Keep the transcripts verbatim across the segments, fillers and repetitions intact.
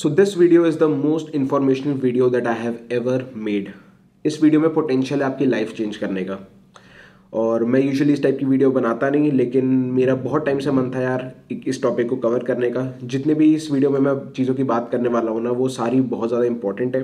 So this video is the most informational video that I have ever made. इस video में potential है आपकी life change करने का, और मैं यूजुअली इस टाइप की वीडियो बनाता नहीं, लेकिन मेरा बहुत टाइम से मन था यार इस टॉपिक को कवर करने का। जितने भी इस वीडियो में मैं चीज़ों की बात करने वाला हूँ ना, वो सारी बहुत ज़्यादा इंपॉर्टेंट है।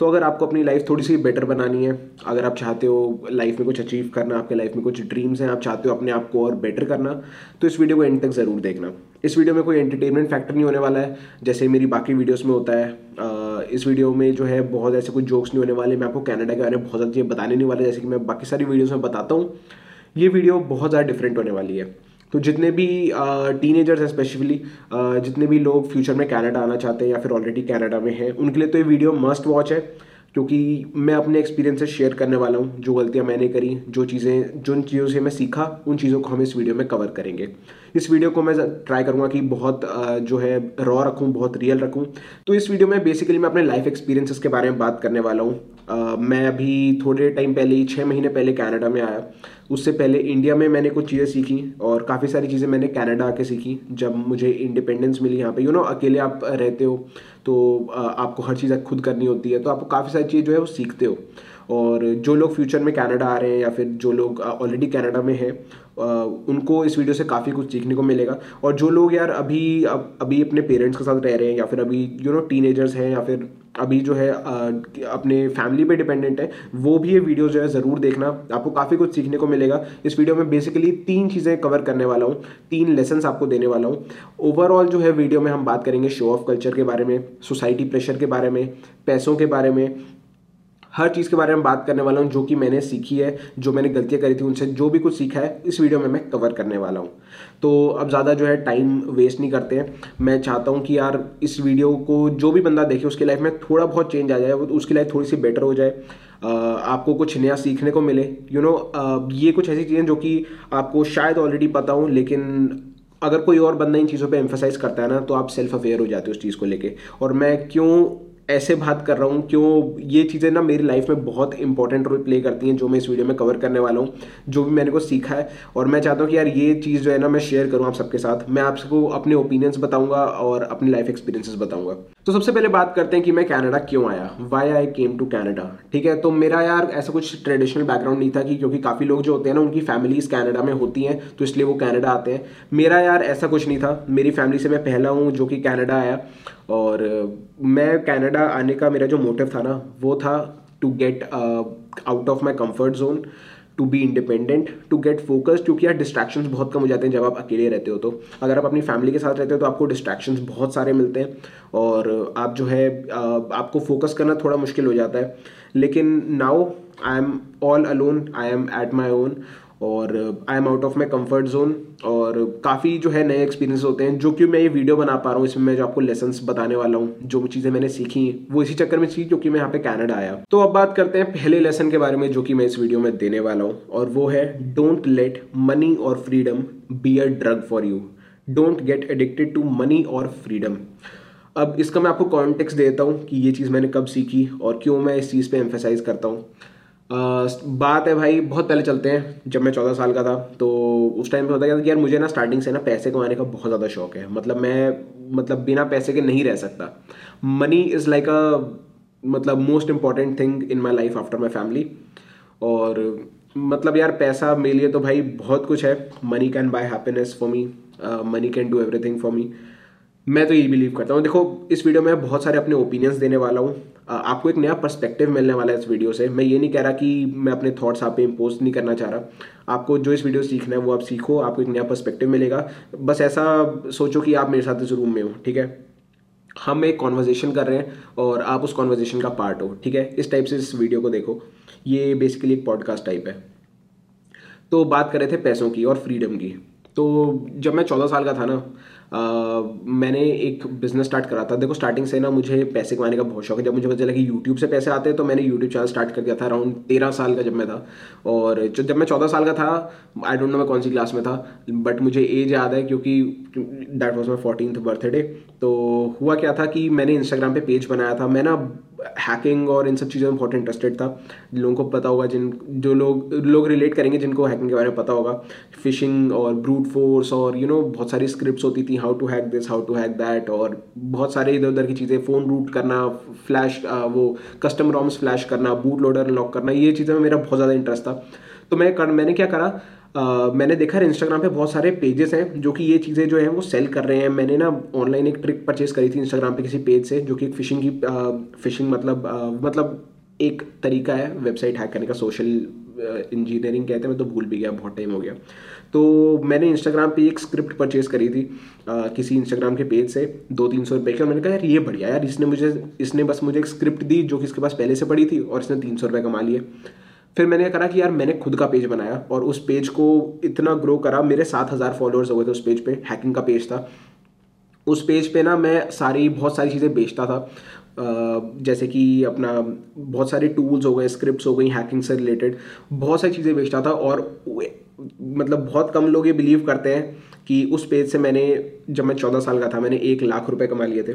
तो अगर आपको अपनी लाइफ थोड़ी सी बेटर बनानी है, अगर आप चाहते हो लाइफ में कुछ अचीव करना, आपके लाइफ में कुछ ड्रीम्स हैं, आप चाहते हो अपने आप को और बेटर करना, तो इस वीडियो को एंड तक ज़रूर देखना। इस वीडियो में कोई एंटरटेनमेंट फैक्टर नहीं होने वाला है जैसे मेरी बाकी वीडियोस में होता है। आ, इस वीडियो में जो है बहुत ऐसे कुछ जोक्स नहीं होने वाले। मैं आपको कनाडा के बारे में बहुत ज़्यादा चीज़ें बताने नहीं वाला जैसे कि मैं बाकी सारी वीडियोस में बताता हूँ। ये वीडियो बहुत ज़्यादा डिफरेंट होने वाली है। तो जितने भी टीनेजर्स हैं, स्पेशली जितने भी लोग फ्यूचर में कनाडा आना चाहते हैं या फिर ऑलरेडी कनाडा में हैं, उनके लिए तो ये वीडियो मस्ट वॉच है, क्योंकि मैं अपने एक्सपीरियंस से शेयर करने वाला हूँ। जो गलतियाँ मैंने करी, जो चीज़ें जिन चीज़ों से मैं सीखा, उन चीज़ों को हम इस वीडियो में कवर करेंगे। इस वीडियो को मैं ट्राई करूँगा कि बहुत जो है रॉ रखूँ, बहुत रियल रखूँ। तो इस वीडियो में बेसिकली मैं अपने लाइफ एक्सपीरियंसेस के बारे में बात करने वाला हूँ। मैं अभी थोड़े टाइम पहले ही छः महीने पहले कनाडा में आया। उससे पहले इंडिया में मैंने कुछ चीज़ें सीखी, और काफ़ी सारी चीज़ें मैंने कनाडा आके सीखी जब मुझे इंडिपेंडेंस मिली। यहाँ पे यू नो अकेले आप रहते हो तो आपको हर चीज़ खुद करनी होती है, तो आपको काफ़ी सारी चीज़ जो है वो सीखते हो। और जो लोग फ्यूचर में कनाडा आ रहे हैं या फिर जो लोग ऑलरेडी कनाडा में हैं, उनको इस वीडियो से काफ़ी कुछ सीखने को मिलेगा। और जो लोग यार अभी अभी अपने पेरेंट्स के साथ रह रहे हैं या फिर अभी यू नो टीनेजर्स हैं या फिर अभी जो है अपने फैमिली पे डिपेंडेंट है, वो भी ये वीडियो जो है ज़रूर देखना, आपको काफ़ी कुछ सीखने को मिलेगा। इस वीडियो में बेसिकली तीन चीज़ें कवर करने वाला हूँ, तीन लेसन्स आपको देने वाला हूँ। ओवरऑल जो है वीडियो में हम बात करेंगे शो ऑफ कल्चर के बारे में, सोसाइटी प्रेशर के बारे में, पैसों के बारे में, हर चीज़ के बारे में बात करने वाला हूँ जो कि मैंने सीखी है, जो मैंने गलतियाँ करी थी उनसे जो भी कुछ सीखा है इस वीडियो में मैं कवर करने वाला हूँ। तो अब ज़्यादा जो है टाइम वेस्ट नहीं करते हैं। मैं चाहता हूँ कि यार इस वीडियो को जो भी बंदा देखे उसकी लाइफ में थोड़ा बहुत चेंज आ जाए, उसकी लाइफ थोड़ी सी बेटर हो जाए, आपको कुछ नया सीखने को मिले। यू नो ये कुछ ऐसी चीज़ें जो कि आपको शायद ऑलरेडी पता हो, लेकिन अगर कोई और बंदा इन चीज़ों पर एम्फसाइज़ करता है ना, तो आप सेल्फ अवेयर हो जाते हो उस चीज़ को लेके। और मैं क्यों ऐसे बात कर रहा हूँ, क्यों ये चीज़ें ना मेरी लाइफ में बहुत इंपॉर्टेंट रोल प्ले करती हैं, जो मैं इस वीडियो में कवर करने वाला हूँ, जो भी मैंने को सीखा है। और मैं चाहता हूँ कि यार ये चीज़ जो है ना मैं शेयर करूँ आप सबके साथ। मैं आपको अपने ओपिनियंस बताऊँगा और अपनी लाइफ एक्सपीरियंसेस बताऊँगा। तो सबसे पहले बात करते हैं कि मैं कनाडा क्यों आया, why I came to Canada. ठीक है, तो मेरा यार ऐसा कुछ ट्रेडिशनल बैकग्राउंड नहीं था कि, क्योंकि काफ़ी लोग जो होते हैं ना उनकी फैमिलीज कनाडा में होती हैं तो इसलिए वो कनाडा आते हैं। मेरा यार ऐसा कुछ नहीं था। मेरी फैमिली से मैं पहला हूँ जो कि कनाडा आया, और मैं कनाडा आने का मेरा जो मोटिव था ना वो था to get out of my comfort zone, to be independent, to get focused. क्योंकि यार डिस्ट्रैक्शंस बहुत कम हो जाते हैं जब आप अकेले रहते हो। तो अगर आप अपनी फैमिली के साथ रहते हो तो आपको डिस्ट्रैक्शंस बहुत सारे मिलते हैं, और आप जो है आपको फोकस करना थोड़ा मुश्किल हो जाता है। लेकिन now I am all alone, I am at my own, और I am out of my comfort zone, और काफ़ी जो है नए एक्सपीरियंस होते हैं जो कि मैं ये वीडियो बना पा रहा हूँ। इसमें मैं जो आपको लेसन्स बताने वाला हूँ, जो चीज़ें मैंने सीखी वो इसी चक्कर में सीखी क्योंकि मैं यहाँ पे कनाडा आया। तो अब बात करते हैं पहले लेसन के बारे में जो कि मैं इस वीडियो में देने वाला हूँ, और वो है डोंट लेट मनी और freedom be a drug for you. Don't get addicted to money और फ्रीडम। अब इसका मैं आपको कॉन्टेक्स्ट देता हूँ कि ये चीज़ मैंने कब सीखी और क्यों मैं इस चीज़ पर एम्फेसाइज करता हूँ। Uh, बात है भाई, बहुत पहले चलते हैं, जब मैं चौदह साल का था तो उस टाइम पे होता था कि यार मुझे ना स्टार्टिंग से ना पैसे कमाने का बहुत ज़्यादा शौक है। मतलब मैं मतलब बिना पैसे के नहीं रह सकता। मनी इज़ लाइक अ मतलब most important thing in my life after my family. और मतलब यार पैसा मेरे लिए तो भाई बहुत कुछ है। Money can buy happiness for me, money can do everything for me. मैं तो यही बिलीव करता हूँ। देखो इस वीडियो में बहुत सारे अपने ओपिनियंस देने वाला हूँ, आपको एक नया पर्सपेक्टिव मिलने वाला है इस वीडियो से। मैं ये नहीं कह रहा कि मैं अपने थॉट्स आप पे इम्पोज नहीं करना चाह रहा। आपको जो इस वीडियो सीखना है वो आप सीखो, आपको एक नया पर्सपेक्टिव मिलेगा। बस ऐसा सोचो कि आप मेरे साथ इस रूम में हो, ठीक है, हम एक कॉन्वर्जेसन कर रहे हैं और आप उस कॉन्वर्जेसन का पार्ट हो, ठीक है। इस टाइप से इस वीडियो को देखो, ये बेसिकली एक पॉडकास्ट टाइप है। तो बात कर रहे थे पैसों की और फ्रीडम की। तो जब मैं चौदह साल का था ना, आ, मैंने एक बिज़नेस स्टार्ट करा था। देखो स्टार्टिंग से ना मुझे पैसे कमाने का बहुत शौक है। जब मुझे पता चला कि यूट्यूब से पैसे आते हैं तो मैंने यूट्यूब चैनल स्टार्ट कर दिया था अराउंड तेरह साल का जब मैं था। और जब मैं चौदह साल का था, आई डोंट नो मैं कौन सी क्लास में था, बट मुझे एज याद है क्योंकि that was my fourteenth birthday. तो हुआ क्या था कि मैंने इंस्टाग्राम पर पे पेज बनाया था। मैं ना हैकिंग और इन सब चीज़ों में बहुत इंटरेस्टेड था। लोगों को पता होगा, जिन जो लोग लोग रिलेट करेंगे जिनको हैकिंग के बारे में पता होगा, फिशिंग और ब्रूट फोर्स और यू नो बहुत सारी स्क्रिप्ट्स होती थी, how to hack this, how to hack that और बहुत सारे इधर उधर की चीज़ें, फ़ोन रूट करना, फ्लैश वो कस्टम रॉम्स फ्लैश करना, बूट लोडर लॉक करना, ये चीज़ें में मेरा बहुत ज़्यादा इंटरेस्ट था। तो मैं कर, मैंने क्या करा, Uh, मैंने देखा इंस्टाग्राम पे बहुत सारे पेजेस हैं जो कि ये चीज़ें जो हैं वो सेल कर रहे हैं। मैंने ना ऑनलाइन एक ट्रिक परचेस करी थी इंस्टाग्राम पे किसी पेज से, जो कि एक फ़िशिंग की फ़िशिंग uh, मतलब uh, मतलब एक तरीका है वेबसाइट हैक करने का, सोशल इंजीनियरिंग uh, कहते हैं। मैं तो भूल भी गया, बहुत टाइम हो गया। तो मैंने इंस्टाग्राम पे एक स्क्रिप्ट परचेस करी थी uh, किसी इंस्टाग्राम के पेज से दो तीन सौ रुपये की, और मैंने कहा यार ये बढ़िया यार, इसने मुझे इसने बस मुझे एक स्क्रिप्ट दी जो कि इसके पास पहले से पड़ी थी और इसने तीन सौ रुपये कमा लिए। फिर मैंने करा कि यार मैंने खुद का पेज बनाया और उस पेज को इतना ग्रो करा, मेरे सात हज़ार फॉलोअर्स हो गए थे उस पेज पे, हैकिंग का पेज था। उस पेज पे ना मैं सारी बहुत सारी चीज़ें बेचता था, जैसे कि अपना बहुत सारे टूल्स हो गए, स्क्रिप्ट्स हो गई हैकिंग से रिलेटेड, बहुत सारी चीज़ें बेचता था। और मतलब बहुत कम लोग ये बिलीव करते हैं कि उस पेज से मैंने, जब मैं चौदह साल का था, मैंने एक लाख रुपये कमा लिए थे।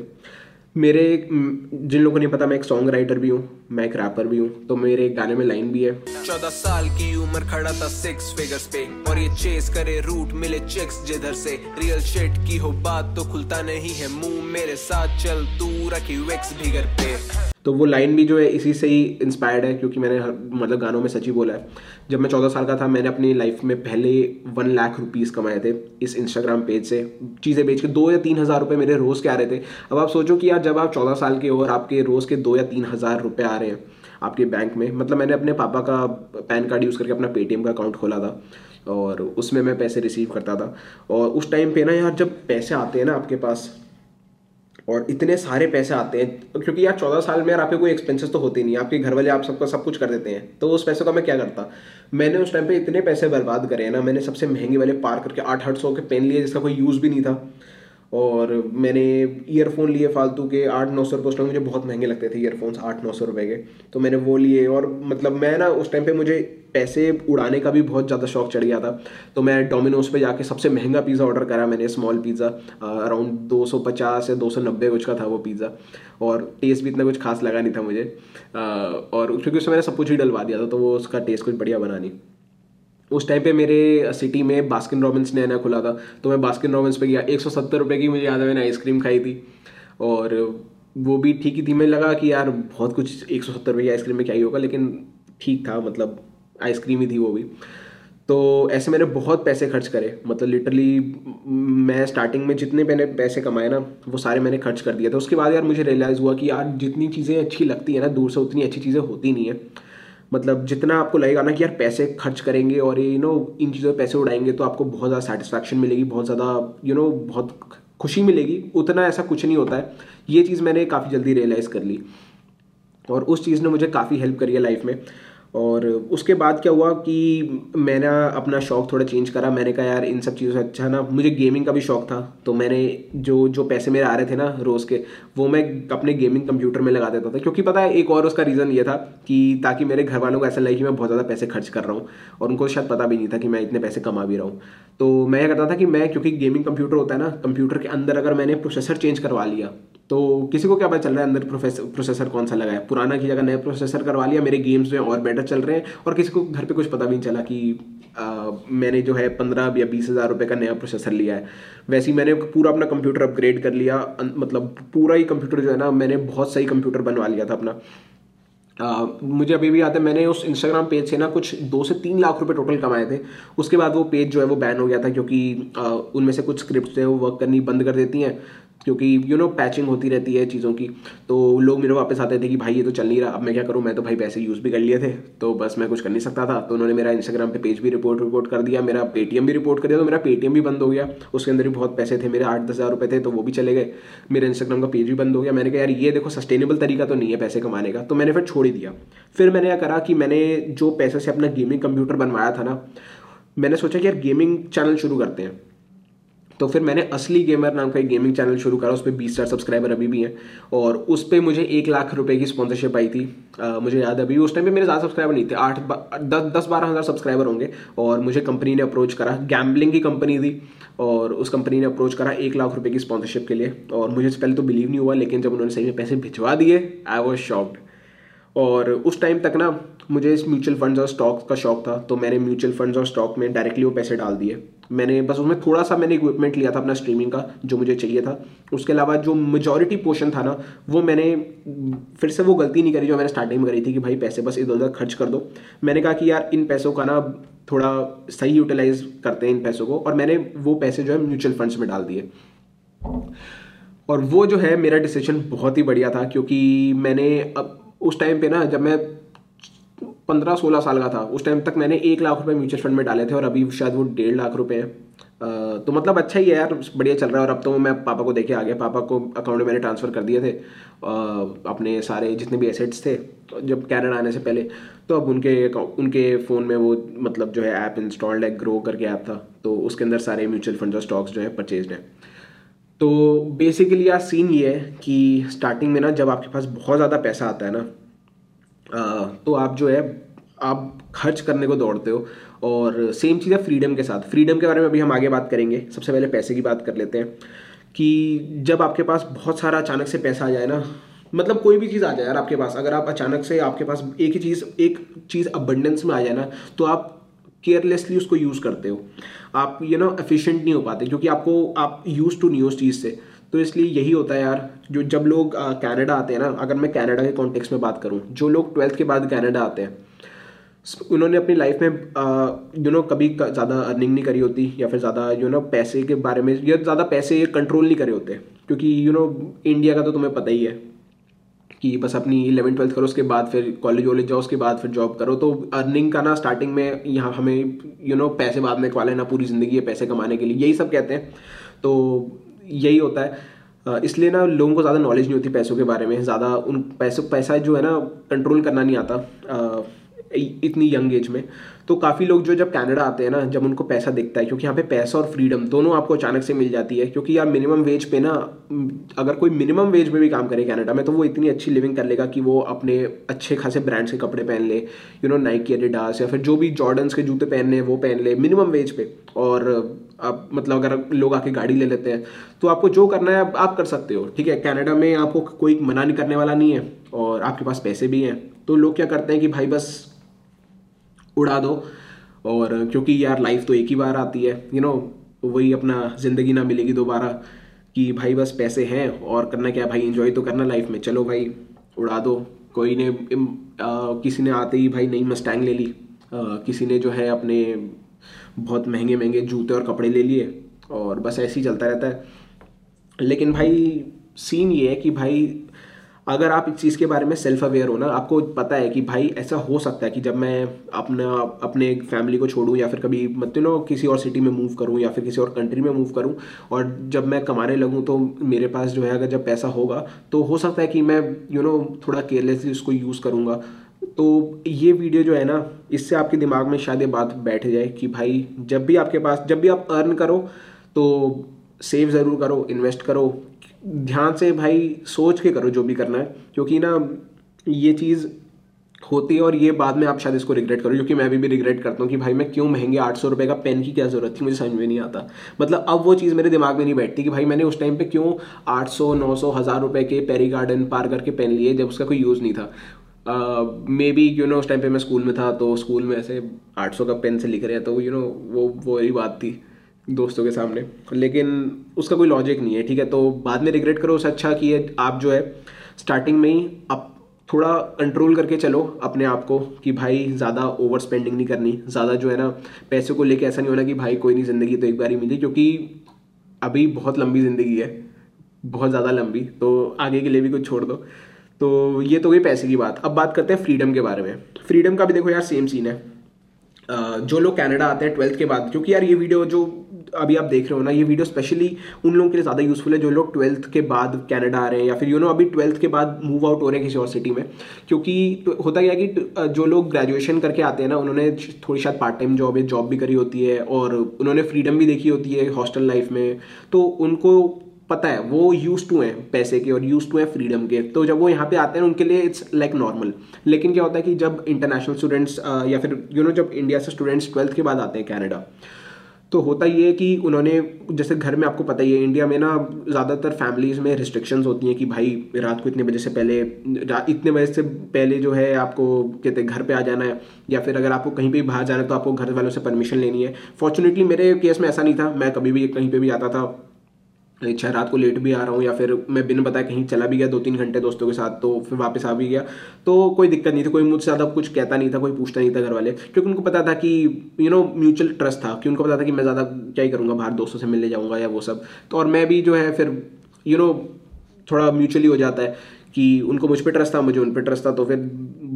मेरे, जिन लोगों को नहीं पता, मैं एक सॉन्ग राइटर भी हूँ, मैं एक रैपर भी हूँ, तो मेरे एक गाने में लाइन भी है, चौदह साल की उम्र खड़ा था सिक्स फिगर्स पे, और ये चेस करे रूट मिले चेक्स जिधर से, रियल शेट की हो बात तो खुलता नहीं है मुंह, मेरे साथ चल तू रखी वेक्स भीगर पे। तो वो लाइन भी जो है इसी से ही इंस्पायर्ड है, क्योंकि मैंने मतलब गानों में सच ही बोला है। जब मैं चौदह साल का था, मैंने अपनी लाइफ में पहले वन लाख रुपीस कमाए थे इस इंस्टाग्राम पेज से, चीज़ें बेच के। दो या तीन हज़ार रुपये मेरे रोज़ के आ रहे थे। अब आप सोचो कि यार जब आप चौदह साल के हो और आपके रोज़ के दो या तीन हज़ार रुपये आ रहे हैं आपके बैंक में, मतलब मैंने अपने पापा का पैन कार्ड यूज़ करके अपना पेटीएम का अकाउंट खोला था और उसमें मैं पैसे रिसीव करता था। और उस टाइम पर ना यार, जब पैसे आते हैं ना आपके पास और इतने सारे पैसे आते हैं, क्योंकि यार चौदह साल में यार आपके कोई एक्सपेंसेस तो होते नहीं, आपके घर वाले आप सबको सब कुछ कर देते हैं, तो उस पैसों का मैं क्या करता। मैंने उस टाइम पे इतने पैसे बर्बाद करे हैं ना, मैंने सबसे महंगे वाले पार्कर के आठ आठ सौ के पेन लिए जिसका कोई यूज़ भी नहीं था, और मैंने ईयरफोन लिए फालतू के आठ नौ सौ रुपये, उस टाइम मुझे बहुत महंगे लगते थे ईयरफोन्स, आठ नौ सौ रुपये के, तो मैंने वो लिए। और मतलब मैं ना उस टाइम पे मुझे पैसे उड़ाने का भी बहुत ज़्यादा शौक चढ़ गया था, तो मैं डोमिनोज पे जाके सबसे महंगा पिज़्ज़ा ऑर्डर करा मैंने, स्मॉल पिज़्ज़ा, अराउंड दो सौ पचास या दो सौ नब्बे कुछ का था वो पिज़्ज़ा, और टेस्ट भी इतना कुछ खास लगा नहीं था मुझे, आ, और क्योंकि उसमें मैंने सब कुछ ही डलवा दिया था, तो वो उसका टेस्ट कुछ बढ़िया बना नहीं। उस टाइम पे मेरे सिटी में बास्किन रॉबिन्स नया नया खुला था, तो मैं बास्किन रॉबिन्स पे गया, एक सौ सत्तर रुपये की मुझे याद है मैंने आइसक्रीम खाई थी, और वो भी ठीक ही थी। मैं लगा कि यार बहुत कुछ एक सौ सत्तर रुपये की आइसक्रीम में क्या ही होगा, लेकिन ठीक था, मतलब आइसक्रीम ही थी वो भी। तो ऐसे मैंने बहुत पैसे खर्च करे, मतलब लिटरली मैं स्टार्टिंग में जितने मैंने पैसे कमाए ना वो सारे मैंने खर्च कर दिए थे। उसके बाद यार मुझे रियलाइज़ हुआ कि यार जितनी चीज़ें अच्छी लगती है ना दूर से, उतनी अच्छी चीज़ें होती नहीं है। मतलब जितना आपको लगेगा ना कि यार पैसे खर्च करेंगे और ये यू नो इन चीज़ों पर पैसे उड़ाएंगे तो आपको बहुत ज़्यादा सेटिस्फैक्शन मिलेगी, बहुत ज़्यादा यू नो बहुत खुशी मिलेगी, उतना ऐसा कुछ नहीं होता है। ये चीज़ मैंने काफ़ी जल्दी रियलाइज़ कर ली और उस चीज़ ने मुझे काफ़ी हेल्प करी है लाइफ में। और उसके बाद क्या हुआ कि मैंने अपना शौक़ थोड़ा चेंज करा। मैंने कहा यार इन सब चीज़ों से अच्छा ना, मुझे गेमिंग का भी शौक़ था, तो मैंने जो जो पैसे मेरे आ रहे थे ना रोज़ के, वो मैं अपने गेमिंग कंप्यूटर में लगा देता था, क्योंकि पता है एक और उसका रीज़न ये था कि ताकि मेरे घर वालों को ऐसा लगे कि मैं बहुत ज़्यादा पैसे खर्च कर रहा हूँ, और उनको शायद पता भी नहीं था कि मैं इतने पैसे कमा भी रहा हूँ। तो मैं यह कहता था कि मैं, क्योंकि गेमिंग कंप्यूटर होता है ना, कंप्यूटर के अंदर अगर मैंने प्रोसेसर चेंज करवा लिया तो किसी को क्या पता चल रहा है अंदर प्रोफेसर प्रोसेसर कौन सा लगा है, पुराना की जगह नया प्रोसेसर करवा लिया, मेरे गेम्स जो है और बेटर चल रहे हैं, और किसी को घर पे कुछ पता भी नहीं चला कि आ, मैंने जो है पंद्रह या बीस हज़ार रुपये का नया प्रोसेसर लिया है। वैसे ही मैंने पूरा अपना कंप्यूटर अपग्रेड कर लिया, मतलब पूरा ही कंप्यूटर जो है ना, मैंने बहुत सही कंप्यूटर बनवा लिया था अपना। Uh, मुझे अभी भी याद है मैंने उस इंस्टाग्राम पेज से ना कुछ दो से तीन लाख रुपए टोटल कमाए थे। उसके बाद वो पेज जो है वो बैन हो गया था, क्योंकि uh, उनमें से कुछ स्क्रिप्ट्स हैं वो वर्क करनी बंद कर देती हैं, क्योंकि यू नो पैचिंग होती रहती है चीज़ों की। तो लोग मेरे वापस आते थे कि भाई ये तो चल नहीं रहा, अब मैं क्या करूँ, मैं तो भाई पैसे यूज़ भी कर लिए थे, तो बस मैं कुछ कर नहीं सकता था। तो उन्होंने मेरा इंस्टाग्राम पे पेज भी रिपोर्ट रिपोर्ट कर दिया, मेरा पेटीएम भी रिपोर्ट कर दिया, तो मेरा पेटीएम भी बंद हो गया। उसके अंदर भी बहुत पैसे थे मेरे, आठ दस हज़ार रुपये थे, तो वो भी चले गए, मेरा इंस्टाग्राम का पेज भी बंद हो गया। मैंने कहा यार ये देखो सस्टेनेबल तरीका तो नहीं है पैसे कमाने का, तो मैंने फिर छोड़ ही दिया। फिर मैंने यह करा कि मैंने जो पैसे से अपना गेमिंग कंप्यूटर बनवाया था ना, मैंने सोचा कि यार गेमिंग चैनल शुरू करते हैं। तो फिर मैंने असली गेमर नाम का एक गेमिंग चैनल शुरू करा, उस पर बीस हज़ार सब्सक्राइबर अभी भी हैं, और उस पर मुझे एक लाख रुपए की स्पॉन्सरशिप आई थी। आ, मुझे याद है अभी उस टाइम पे मेरे ज़्यादा सब्सक्राइबर नहीं थे, आठ दस दस बारह हज़ार सब्सक्राइबर होंगे, और मुझे कंपनी ने अप्रोच करा, गैम्बलिंग की कंपनी थी, और उस कंपनी ने अप्रोच करा एक लाख रुपये की स्पॉन्सरशिप के लिए। और मुझे पहले तो बिलीव नहीं हुआ, लेकिन जब उन्होंने सही में पैसे भिजवा दिए आई वॉज शॉक्ड। और उस टाइम तक ना मुझे इस म्यूचुअल फंड्स और स्टॉक्स का शौक था, तो मैंने म्यूचुअल फंड्स और स्टॉक में डायरेक्टली वो पैसे डाल दिए। मैंने बस उसमें थोड़ा सा मैंने इक्विपमेंट लिया था अपना स्ट्रीमिंग का जो मुझे चाहिए था, उसके अलावा जो मेजॉरिटी पोर्शन था ना वो मैंने फिर से वो गलती नहीं करी जो मैंने स्टार्टिंग में करी थी कि भाई पैसे बस इधर उधर खर्च कर दो। मैंने कहा कि यार इन पैसों का ना थोड़ा सही यूटिलाइज करते हैं इन पैसों को, और मैंने वो पैसे जो है म्यूचुअल फंड्स में डाल दिए। और वो जो है मेरा डिसीजन बहुत ही बढ़िया था, क्योंकि मैंने अब उस टाइम पे ना जब मैं पंद्रह सोलह साल का था उस टाइम तक मैंने एक लाख रुपए म्यूचुअल फंड में डाले थे और अभी शायद वो डेढ़ लाख रुपए हैं, तो मतलब अच्छा ही है यार, बढ़िया चल रहा है। और अब तो मैं पापा को देके आ गया, पापा को अकाउंट में मैंने ट्रांसफ़र कर दिए थे अपने सारे जितने भी एसेट्स थे जब कैनेडा आने से पहले, तो अब उनके उनके फ़ोन में वो मतलब जो है ऐप इंस्टॉल्ड है, ग्रो करके ऐप था, तो उसके अंदर सारे म्यूचुअल फंड और स्टॉक्स जो है परचेज्ड हैं। तो बेसिकली यार सीन ये है कि स्टार्टिंग में ना जब आपके पास बहुत ज़्यादा पैसा आता है ना आ, तो आप जो है आप खर्च करने को दौड़ते हो, और सेम चीज़ है फ्रीडम के साथ। फ्रीडम के बारे में अभी हम आगे बात करेंगे, सबसे पहले पैसे की बात कर लेते हैं कि जब आपके पास बहुत सारा अचानक से पैसा आ जाए ना, मतलब कोई भी चीज़ आ जाए यार आपके पास, अगर आप अचानक से आपके पास एक ही चीज़ एक चीज़ अबंडेंस में आ जाए ना तो आप केयरलेसली उसको यूज़ करते हो, आप यू नो एफिशिएंट नहीं हो पाते क्योंकि आपको आप यूज टू नहीं हो उस चीज़ से। तो इसलिए यही होता है यार जो जब लोग कनाडा आते हैं ना, अगर मैं कनाडा के कॉन्टेक्स्ट में बात करूं, जो लोग ट्वेल्थ के बाद कनाडा आते हैं उन्होंने अपनी लाइफ में यू नो कभी ज़्यादा अर्निंग नहीं करी होती, या फिर ज़्यादा यू नो पैसे के बारे में या ज़्यादा पैसे कंट्रोल नहीं करे होते, क्योंकि यू नो इंडिया का तो तुम्हें पता ही है कि बस अपनी इलेवन ट्वेल्थ करो, उसके बाद फिर कॉलेज वॉलेज जाओ, उसके बाद फिर जॉब करो। तो अर्निंग का ना स्टार्टिंग में यहाँ हमें यू नो पैसे बाद में कमा लेना, पूरी ज़िंदगी है पैसे कमाने के लिए, यही सब कहते हैं। तो यही होता है, इसलिए ना लोगों को ज़्यादा नॉलेज नहीं होती पैसों के बारे में, ज़्यादा उन पैसों पैसा जो है ना कंट्रोल करना नहीं आता इतनी यंग एज में। तो काफ़ी लोग जो जब कनाडा आते हैं ना, जब उनको पैसा दिखता है, क्योंकि यहाँ पे पैसा और फ्रीडम दोनों आपको अचानक से मिल जाती है, क्योंकि यार मिनिमम वेज पे ना अगर कोई मिनिमम वेज में भी काम करे कनाडा में तो वो इतनी अच्छी लिविंग कर लेगा कि वो अपने अच्छे खासे ब्रांड्स के कपड़े पहन ले, यू नो नाइकी एडिडास या फिर जो भी जॉर्डन्स के जूते पहनने वो पहन ले मिनिमम वेज पे। और आप मतलब अगर लोग आके गाड़ी ले लेते हैं तो आपको जो करना है आप कर सकते हो, ठीक है। कनाडा में आपको कोई मना नहीं करने वाला नहीं है और आपके पास पैसे भी हैं, तो लोग क्या करते हैं कि भाई बस उड़ा दो, और क्योंकि यार लाइफ तो एक ही बार आती है, यू नो वही अपना ज़िंदगी ना मिलेगी दोबारा, कि भाई बस पैसे हैं और करना क्या भाई, एंजॉय तो करना लाइफ में, चलो भाई उड़ा दो। कोई ने आ, किसी ने आते ही भाई नई मस्टैंग ले ली, आ, किसी ने जो है अपने बहुत महंगे महंगे जूते और कपड़े ले लिए, और बस ऐसे ही चलता रहता है। लेकिन भाई सीन ये है कि भाई अगर आप इस चीज़ के बारे में सेल्फ अवेयर हो ना, आपको पता है कि भाई ऐसा हो सकता है कि जब मैं अपना अपने फैमिली को छोड़ूं या फिर कभी मतलब यू नो किसी और सिटी में मूव करूं या फिर किसी और कंट्री में मूव करूं, और जब मैं कमाने लगूं तो मेरे पास जो है अगर जब पैसा होगा तो हो सकता है कि मैं यू नो थोड़ा केयरलेसली उसको यूज़ करूँगा। तो ये वीडियो जो है ना, इससे आपके दिमाग में शायद ये बात बैठ जाए कि भाई जब भी आपके पास जब भी आप अर्न करो तो सेव ज़रूर करो, इन्वेस्ट करो, ध्यान से भाई सोच के करो जो भी करना है, क्योंकि ना ये चीज़ होती है और ये बाद में आप शायद इसको रिग्रेट करो, क्योंकि मैं अभी भी रिग्रेट करता हूँ कि भाई मैं क्यों महंगे आठ सौ रुपये का पेन की क्या ज़रूरत थी, मुझे समझ में नहीं आता। मतलब अब वो चीज़ मेरे दिमाग में नहीं बैठती कि भाई मैंने उस टाइम पे क्यों आठ सौ नौ सौ हज़ार रुपये के पेरी गार्डन पार करके पेन लिए जब उसका कोई यूज़ नहीं था। मे बी यू नो उस टाइम पर मैं स्कूल में था तो स्कूल में ऐसे आठ सौ का पेन से लिख रहे हैं, तो यू नो वो वो ही बात थी दोस्तों के सामने, लेकिन उसका कोई लॉजिक नहीं है, ठीक है। तो बाद में रिग्रेट करो उससे अच्छा कि ये आप जो है स्टार्टिंग में ही आप थोड़ा कंट्रोल करके चलो अपने आप को कि भाई ज़्यादा ओवर स्पेंडिंग नहीं करनी, ज़्यादा जो है ना पैसे को लेके ऐसा नहीं होना कि भाई कोई नहीं ज़िंदगी तो एक बार ही मिली, क्योंकि अभी बहुत लंबी ज़िंदगी है, बहुत ज़्यादा लंबी, तो आगे के लिए भी कुछ छोड़ दो। तो ये तो गई पैसे की बात। अब बात करते हैं फ्रीडम के बारे में। फ्रीडम का भी देखो यार सेम सीन है, जो लोग कनाडा आते हैं ट्वेल्थ के बाद, क्योंकि यार ये वीडियो जो अभी आप देख रहे हो ना, ये वीडियो स्पेशली उन लोगों के लिए ज़्यादा यूज़फुल है जो लोग ट्वेल्थ के बाद कनाडा आ रहे हैं या फिर यू नो अभी ट्वेल्थ के बाद मूव आउट हो रहे हैं किसी और सिटी में। क्योंकि होता क्या है कि जो लोग ग्रेजुएशन करके आते हैं ना, उन्होंने थोड़ी शायद पार्ट टाइम जॉब जॉब भी करी होती है और उन्होंने फ्रीडम भी देखी होती है हॉस्टल लाइफ में, तो उनको पता है, वो यूज टू हैं पैसे के और यूज टू हैं फ्रीडम के, तो जब वो यहाँ पे आते हैं उनके लिए इट्स लाइक नॉर्मल। लेकिन क्या होता है कि जब इंटरनेशनल स्टूडेंट्स या फिर यू नो जब इंडिया से स्टूडेंट्स ट्वेल्थ के बाद आते हैं कनाडा, तो होता ये है कि उन्होंने जैसे घर में, आपको पता ही है इंडिया में ना ज़्यादातर फैमिलीज़ में रिस्ट्रिक्शंस होती हैं कि भाई रात को इतने बजे से पहले इतने बजे से पहले जो है आपको कहते हैं घर पे आ जाना है, या फिर अगर आपको कहीं पे बाहर जाना है तो आपको घर वालों से परमिशन लेनी है। फॉर्चुनेटली मेरे केस में ऐसा नहीं था, मैं कभी भी कहीं पर भी जाता था, अच्छा रात को लेट भी आ रहा हूँ या फिर मैं बिना बताए कहीं चला भी गया दो तीन घंटे दोस्तों के साथ तो फिर वापस आ भी गया, तो कोई दिक्कत नहीं थी, कोई मुझसे ज़्यादा कुछ कहता नहीं था, कोई पूछता नहीं था घर वाले, क्योंकि उनको पता था कि यू नो म्यूचुअल ट्रस्ट था, कि उनको पता था कि मैं ज़्यादा क्या ही करूँगा बाहर दोस्तों से मिलने जाऊँगा या वो सब, तो और मैं भी जो है फिर यू नो थोड़ा म्यूचुअली हो जाता है कि उनको मुझ पर ट्रस्ट था, मुझे उन पर ट्रस्ट था, तो फिर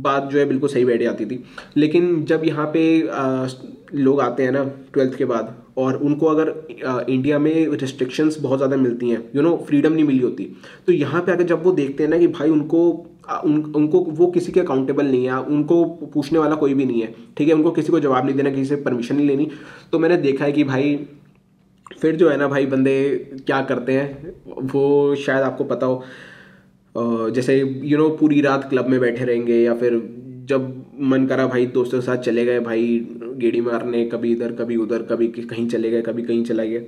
बात जो है बिल्कुल सही बैठ जाती थी। लेकिन जब यहाँ पे आ, लोग आते हैं ना ट्वेल्थ के बाद और उनको अगर आ, इंडिया में रिस्ट्रिक्शंस बहुत ज़्यादा मिलती हैं, यू नो फ्रीडम नहीं मिली होती, तो यहाँ पे आकर जब वो देखते हैं ना कि भाई उनको उन उनको वो किसी के अकाउंटेबल नहीं है, उनको पूछने वाला कोई भी नहीं है, ठीक है, उनको किसी को जवाब नहीं देना, किसी से परमिशन नहीं लेनी, तो मैंने देखा है कि भाई फिर जो है ना भाई बंदे क्या करते हैं, वो शायद आपको पता हो, Uh, जैसे यू नो पूरी रात क्लब में बैठे रहेंगे, या फिर जब मन करा भाई दोस्तों के साथ चले गए भाई गेड़ी मारने, कभी इधर कभी उधर, कभी कहीं चले गए कभी कहीं चले गए।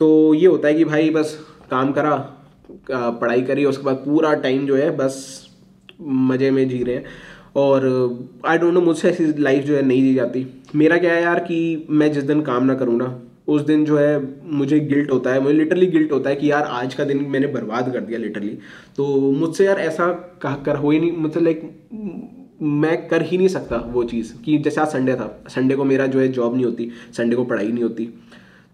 तो ये होता है कि भाई बस काम करा पढ़ाई करी, उसके बाद पूरा टाइम जो है बस मज़े में जी रहे हैं, और आई डोंट नो मुझसे ऐसी लाइफ जो है नहीं जी जाती। मेरा क्या है यार कि मैं जिस दिन काम ना करूँ ना उस दिन जो है मुझे गिल्ट होता है, मुझे लिटरली गिल्ट होता है कि यार आज का दिन मैंने बर्बाद कर दिया लिटरली, तो मुझसे यार ऐसा कह कर हो ही नहीं, मतलब लाइक मैं कर ही नहीं सकता वो चीज़, कि जैसे आज संडे था, संडे को मेरा जो है जॉब नहीं होती, संडे को पढ़ाई नहीं होती,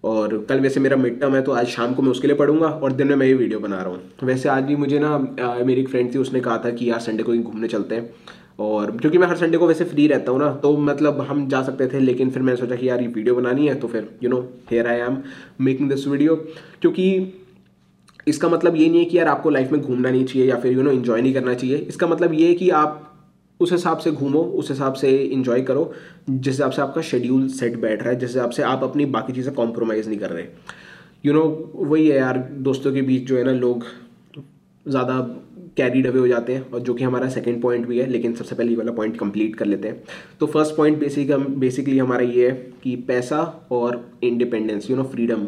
और कल वैसे मेरा मिड टर्म है तो आज शाम को मैं उसके लिए पढ़ूंगा और दिन में मैं ये वीडियो बना रहा हूँ। वैसे आज भी मुझे ना आ, मेरी एक फ्रेंड थी, उसने कहा था कि यार संडे को ही घूमने चलते हैं, और क्योंकि मैं हर संडे को वैसे फ्री रहता हूँ ना, तो मतलब हम जा सकते थे, लेकिन फिर मैंने सोचा कि यार ये वीडियो बनानी है तो फिर you know here I am making this video, क्योंकि इसका मतलब ये नहीं है कि यार आपको लाइफ में घूमना नहीं चाहिए या फिर यू नो इन्जॉय नहीं करना चाहिए, इसका मतलब ये है कि आप उस हिसाब से घूमो, उस हिसाब से इन्जॉय करो जिस हिसाब से आपका शेड्यूल सेट बैठ रहा है, जिस हिसाब से आप अपनी बाकी चीज़ें कॉम्प्रोमाइज़ नहीं कर रहे, यू नो वही है यार दोस्तों के बीच जो है ना लोग ज़्यादा कैरीड अवे हो जाते हैं, और जो कि हमारा सेकंड पॉइंट भी है, लेकिन सबसे पहले ये वाला पॉइंट कंप्लीट कर लेते हैं। तो फर्स्ट पॉइंट बेसिक बेसिकली हमारा ये है कि पैसा और इंडिपेंडेंस यू नो फ्रीडम,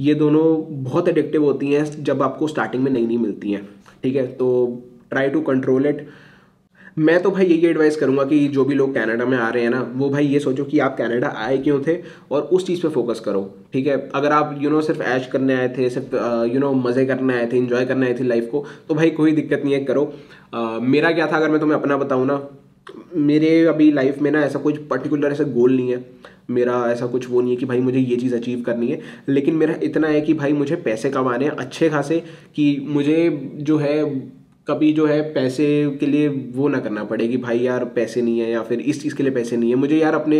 ये दोनों बहुत एडिक्टिव होती हैं जब आपको स्टार्टिंग में नई नई मिलती हैं, ठीक है, तो ट्राई टू कंट्रोल इट। मैं तो भाई यही एडवाइस करूँगा कि जो भी लोग कनाडा में आ रहे हैं ना, वो भाई ये सोचो कि आप कनाडा आए क्यों थे और उस चीज़ पे फोकस करो, ठीक है। अगर आप यू नो सिर्फ ऐश करने आए थे, सिर्फ यू नो मज़े करने आए थे, इन्जॉय करने आए थे लाइफ को, तो भाई कोई दिक्कत नहीं है, करो। आ, मेरा क्या था, अगर मैं तुम्हें अपना बताऊँ ना, मेरे अभी लाइफ में ना ऐसा कुछ पर्टिकुलर ऐसा गोल नहीं है, मेरा ऐसा कुछ वो नहीं है कि भाई मुझे ये चीज़ अचीव करनी है, लेकिन मेरा इतना है कि भाई मुझे पैसे कमाने हैं अच्छे खासे, कि मुझे जो है कभी जो है पैसे के लिए वो ना करना पड़े कि भाई यार पैसे नहीं है या फिर इस चीज़ के लिए पैसे नहीं है, मुझे यार अपने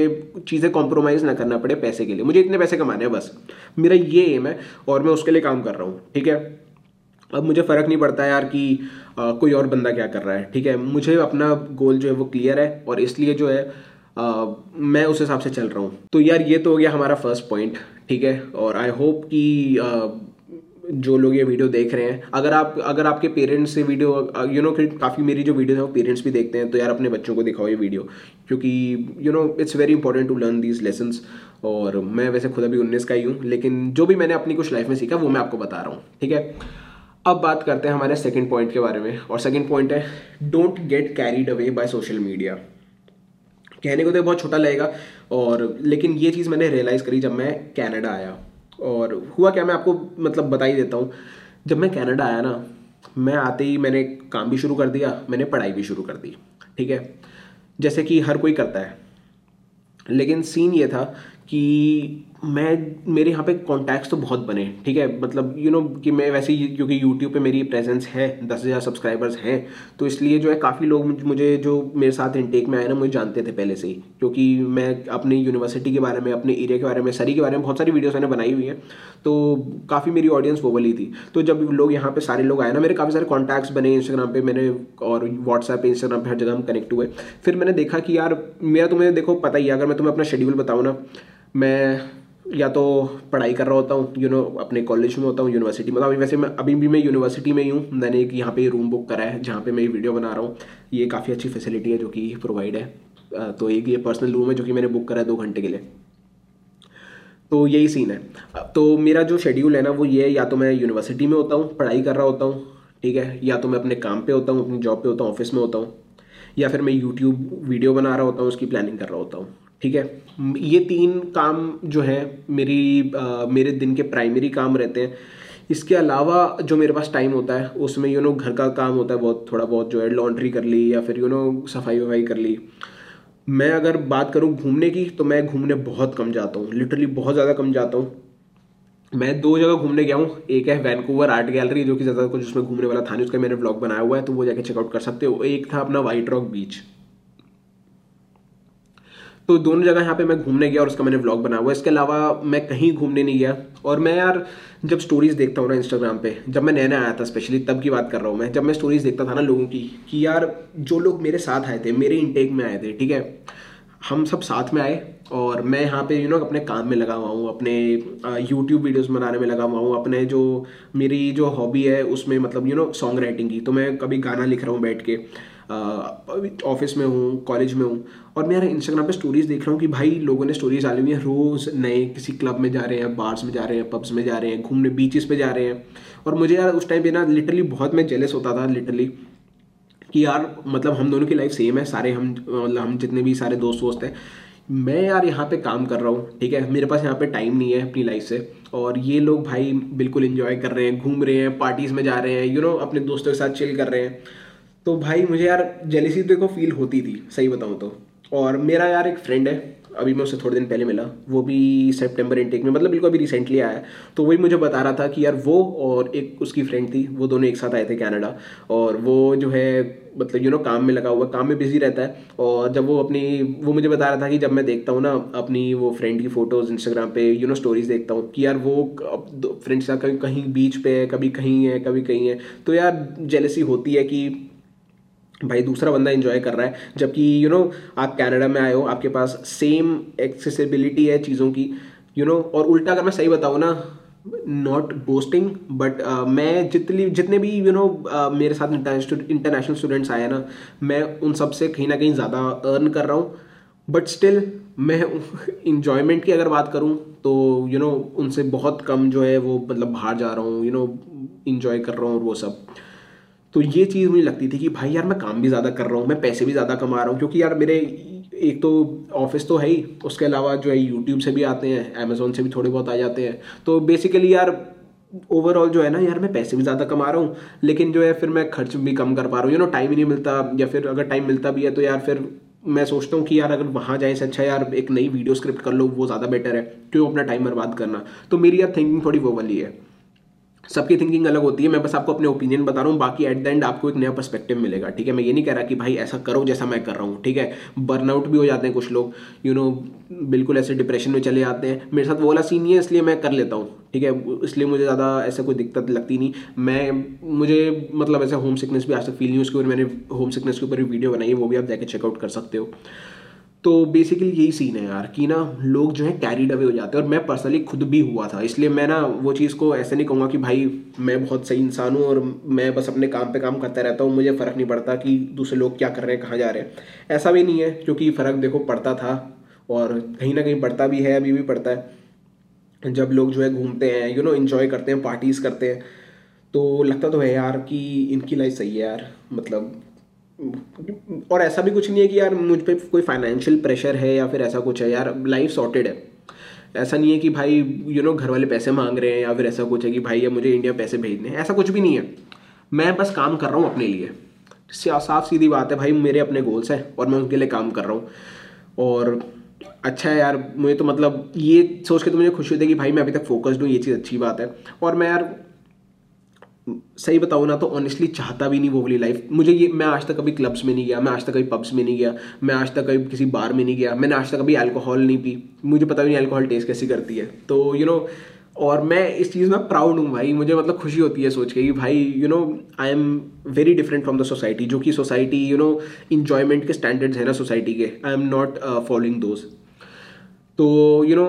चीज़ें कॉम्प्रोमाइज़ ना करना पड़े पैसे के लिए, मुझे इतने पैसे कमाने हैं बस, मेरा ये एम है और मैं उसके लिए काम कर रहा हूँ, ठीक है। अब मुझे फ़र्क नहीं पड़ता यार कि आ, कोई और बंदा क्या कर रहा है, ठीक है, मुझे अपना गोल जो है वो क्लियर है और इसलिए जो है आ, मैं उस हिसाब से चल रहा हूँ। तो यार ये तो हो गया हमारा फर्स्ट पॉइंट, ठीक है, और आई होप कि आ, जो लोग ये वीडियो देख रहे हैं, अगर आप अगर आपके पेरेंट्स से वीडियो यू नो काफ़ी मेरी जो वीडियोस हैं वो पेरेंट्स भी देखते हैं, तो यार अपने बच्चों को दिखाओ ये वीडियो, क्योंकि you know it's very important to learn these lessons. और मैं वैसे खुद अभी उन्नीस का ही हूँ, लेकिन जो भी मैंने अपनी कुछ लाइफ में सीखा वो मैं आपको बता रहा हूँ, ठीक है। अब बात करते हैं हमारे सेकेंड पॉइंट के बारे में, और सेकेंड पॉइंट है don't get carried away by social media. कहने को तो बहुत छोटा लगेगा, और लेकिन ये चीज़ मैंने रियलाइज़ करी जब मैं कैनेडा आया। और हुआ क्या, मैं आपको मतलब बता ही देता हूँ, जब मैं कनाडा आया ना, मैं आते ही मैंने काम भी शुरू कर दिया, मैंने पढ़ाई भी शुरू कर दी, ठीक है, जैसे कि हर कोई करता है। लेकिन सीन ये था कि मैं मेरे यहाँ पे कॉन्टैक्ट्स तो बहुत बने, ठीक है, मतलब यू नो कि मैं वैसे ही, क्योंकि यूट्यूब पे मेरी प्रेजेंस है, दस हज़ार सब्सक्राइबर्स हैं, तो इसलिए जो है काफ़ी लोग मुझे जो मेरे साथ इनटेक में आए ना मुझे जानते थे पहले से ही, क्योंकि मैं अपनी यूनिवर्सिटी के बारे में, अपने एरिया के बारे में, सरी के बारे में बहुत सारी वीडियोस मैंने बनाई हुई हैं, तो काफ़ी मेरी ऑडियंस वो वाली थी। तो जब लोग यहाँ पर सारे लोग आए ना, मेरे काफ़ी सारे कॉन्टैक्ट्स बने इंस्टाग्राम पर मैंने, और व्हाट्सएप पर, इंस्टाग्राम पर, हर जगह हम कनेक्ट हुए। फिर मैंने देखा कि यार मेरा, तुम्हें देखो पता ही है, अगर मैं तुम्हें अपना शेड्यूल बताऊँ ना, मैं या तो पढ़ाई कर रहा होता हूँ, यू नो अपने कॉलेज में होता हूँ, यूनिवर्सिटी में, मतलब वैसे मैं अभी भी मैं यूनिवर्सिटी में ही हूँ, मैंने एक यहाँ पे रूम बुक करा है जहाँ पे मैं वीडियो बना रहा हूँ, ये काफ़ी अच्छी फैसिलिटी है जो कि प्रोवाइड है, तो एक ये पर्सनल रूम है जो कि मैंने बुक करा है दो घंटे के लिए। तो यही सीन है। तो मेरा जो शेड्यूल है ना वो ये है, या तो मैं यूनिवर्सिटी में होता हूँ, पढ़ाई कर रहा होता हूँ, ठीक है, या तो मैं अपने काम पे होता हूँ, अपनी जॉब पे होता हूँ, ऑफिस में होता हूँ, या फिर मैं यूट्यूब वीडियो बना रहा होता हूँ, उसकी प्लानिंग कर रहा होता हूँ, ठीक है। ये तीन काम जो है मेरी आ, मेरे दिन के प्राइमरी काम रहते हैं। इसके अलावा जो मेरे पास टाइम होता है उसमें यू नो घर का काम होता है बहुत, थोड़ा बहुत जो है लॉन्ड्री कर ली या फिर यू नो सफाई वफाई कर ली। मैं अगर बात करूँ घूमने की तो मैं घूमने बहुत कम जाता हूँ, लिटरली बहुत ज़्यादा कम जाता हूँ। मैं दो जगह घूमने गया हूँ, एक है वैंकूवर आर्ट गैलरी जो कि ज़्यादा कुछ उसमें घूमने वाला था नहीं, उसका मैंने ब्लॉग बनाया हुआ है तो वो जाके चेकआउट कर सकते हो। एक था अपना वाइट रॉक बीच, तो दोनों जगह यहाँ पे मैं घूमने गया और उसका मैंने व्लॉग बना हुआ। इसके अलावा मैं कहीं घूमने नहीं गया। और मैं यार जब स्टोरीज़ देखता हूँ ना इंस्टाग्राम पे, जब मैं नया नया आया था स्पेशली तब की बात कर रहा हूँ मैं, जब मैं स्टोरीज़ देखता था ना लोगों की कि यार जो लोग मेरे साथ आए थे, मेरे इंटेक में आए थे, ठीक है, हम सब साथ में आए और मैं यहाँ पे यू नो अपने काम में लगा हुआ हूँ, अपने यूट्यूब वीडियोस बनाने में लगा हुआ हूँ, अपने जो मेरी जो हॉबी है उसमें मतलब यू नो सॉन्ग राइटिंग की, तो मैं कभी गाना लिख रहा हूँ बैठ के, ऑफिस में हूँ, कॉलेज में हूँ, और मैं यार इंस्टाग्राम पे स्टोरीज़ देख रहा हूँ कि भाई लोगों ने स्टोरीज डाली हुई हैं रोज़ नए, किसी क्लब में जा रहे हैं, बार्स में जा रहे हैं, पब्स में जा रहे हैं, घूमने बीचेस पे जा रहे हैं। और मुझे यार उस टाइम पे ना लिटरली बहुत मैं जेलस होता था लिटरली कि यार मतलब हम दोनों की लाइफ सेम है, सारे हम मतलब हम जितने भी सारे दोस्त वोस्त हैं, मैं यार यहाँ पे काम कर रहा हूँ, ठीक है, मेरे पास यहाँ पे टाइम नहीं है अपनी लाइफ से, और ये लोग भाई बिल्कुल एंजॉय कर रहे हैं, घूम रहे हैं, पार्टीज़ में जा रहे हैं, यू नो अपने दोस्तों के साथ चिल कर रहे हैं। तो भाई मुझे यार जेलिसी देखो फील होती थी सही बताऊँ तो। और मेरा यार एक फ्रेंड है, अभी मैं उससे थोड़े दिन पहले मिला, वो भी सितंबर इंटेक में मतलब बिल्कुल अभी रिसेंटली आया, तो वही मुझे बता रहा था कि यार वो और एक उसकी फ्रेंड थी, वो दोनों एक साथ आए थे कनाडा, और वो जो है मतलब यू नो काम में लगा हुआ, काम में बिजी रहता है। और जब वो अपनी वो मुझे बता रहा था कि जब मैं देखता हूँ ना अपनी वो फ्रेंड की फ़ोटोज़ इंस्टाग्राम पे यू नो स्टोरीज़ देखता हूँ कि यार वो फ्रेंड्स का कभी कहीं बीच पे है, कभी कहीं है, कभी कहीं है, तो यार जेलसी होती है कि भाई दूसरा बंदा एंजॉय कर रहा है, जबकि यू नो आप कनाडा में आए हो, आपके पास सेम एक्सेसिबिलिटी है चीज़ों की, यू नो। और उल्टा अगर मैं सही बताऊँ ना, नॉट बोस्टिंग बट मैं जितनी जितने भी you you know know, uh, मेरे साथ इंटरनेशनल स्टूडेंट्स आए ना, मैं उन सब से कहीं ना कहीं ज़्यादा अर्न कर रहा हूँ, बट स्टिल मैं इंजॉयमेंट की अगर बात करूँ तो यू you नो know, उनसे बहुत कम जो है वो मतलब बाहर जा रहा हूँ, यू नो इंजॉय कर रहा हूँ और वो सब। तो ये चीज़ मुझे लगती थी कि भाई यार मैं काम भी ज़्यादा कर रहा हूँ, मैं पैसे भी ज़्यादा कमा रहा हूँ, क्योंकि यार मेरे एक तो ऑफिस तो है ही, उसके अलावा जो है यूट्यूब से भी आते हैं, अमेज़ोन से भी थोड़े बहुत आ जाते हैं, तो बेसिकली यार ओवरऑल जो है ना यार मैं पैसे भी ज़्यादा कमा रहा हूँ, लेकिन जो है फिर मैं खर्च भी कम कर पा रहा हूँ, यू नो टाइम ही नहीं मिलता, या फिर अगर टाइम मिलता भी है तो यार फिर मैं सोचता हूँ कि यार अगर वहाँ जाए से अच्छा यार एक नई वीडियो स्क्रिप्ट कर लो, वो ज़्यादा बेटर है, क्यों अपना टाइम बर्बाद करना। तो मेरी यार थिंकिंग थोड़ी वो वाली है, सबकी थिंकिंग अलग होती है, मैं बस आपको अपने ओपिनियन बता रहा हूँ, बाकी एट द एंड आपको एक नया पर्सपेक्टिव मिलेगा, ठीक है। मैं ये नहीं कह रहा कि भाई ऐसा करो जैसा मैं कर रहा हूँ, ठीक है, बर्नआउट भी हो जाते हैं कुछ लोग, यू नो बिल्कुल ऐसे डिप्रेशन में चले जाते हैं, मेरे साथ वो वाला सीन नहीं है, इसलिए मैं कर लेता हूँ, ठीक है, इसलिए मुझे ज़्यादा ऐसा कोई दिक्कत लगती नहीं। मैं मुझे मतलब ऐसा होम सिकनेस भी आज तक फील नहीं, उसके ऊपर मैंने होम सिकनेस के ऊपर भी वीडियो बनाई है, वो भी आप जाके चेकआउट कर सकते हो। तो बेसिकली यही सीन है यार कि ना लोग जो है कैरीड अवे हो जाते हैं, और मैं पर्सनली खुद भी हुआ था, इसलिए मैं ना वो चीज़ को ऐसे नहीं कहूँगा कि भाई मैं बहुत सही इंसान हूँ और मैं बस अपने काम पे काम करता रहता हूँ, मुझे फ़र्क नहीं पड़ता कि दूसरे लोग क्या कर रहे हैं, कहाँ जा रहे हैं, ऐसा भी नहीं है, क्योंकि फ़र्क देखो पड़ता था और कहीं ना कहीं पड़ता भी है, अभी भी पड़ता है। जब लोग जो है घूमते हैं, यू नो इन्जॉय करते हैं, पार्टीज़ करते हैं, तो लगता तो है यार कि इनकी लाइफ सही है यार, मतलब। और ऐसा भी कुछ नहीं है कि यार मुझ पे कोई फाइनेंशियल प्रेशर है या फिर ऐसा कुछ है, यार लाइफ सॉर्टेड है, ऐसा नहीं है कि भाई यू नो घर वाले पैसे मांग रहे हैं या फिर ऐसा कुछ है कि भाई या मुझे इंडिया पैसे भेजने हैं, ऐसा कुछ भी नहीं है। मैं बस काम कर रहा हूँ अपने लिए, साफ सीधी बात है भाई, मेरे अपने गोल्स हैं और मैं उनके लिए काम कर रहा हूँ, और अच्छा है यार, मुझे तो मतलब ये सोच के तो मुझे खुशी होती है कि भाई मैं अभी तक फोकस्ड हूँ, ये चीज़ अच्छी बात है। और मैं यार सही बताऊँ ना तो ऑनेस्टली चाहता भी नहीं वो वाली लाइफ, मुझे ये मैं आज तक कभी क्लब्स में नहीं गया, मैं आज तक कभी पब्स में नहीं गया, मैं आज तक कभी किसी बार में नहीं गया, मैंने आज तक कभी अल्कोहल नहीं पी, मुझे पता भी नहीं अल्कोहल टेस्ट कैसी करती है, तो यू नो। और मैं इस चीज़ में प्राउड हूँ भाई, मुझे मतलब खुशी होती है सोच के कि भाई you know I am very different from the society, जो कि सोसाइटी यू नो इंजॉयमेंट के स्टैंडर्ड्स हैं ना सोसाइटी के, I am not following those. तो यू नो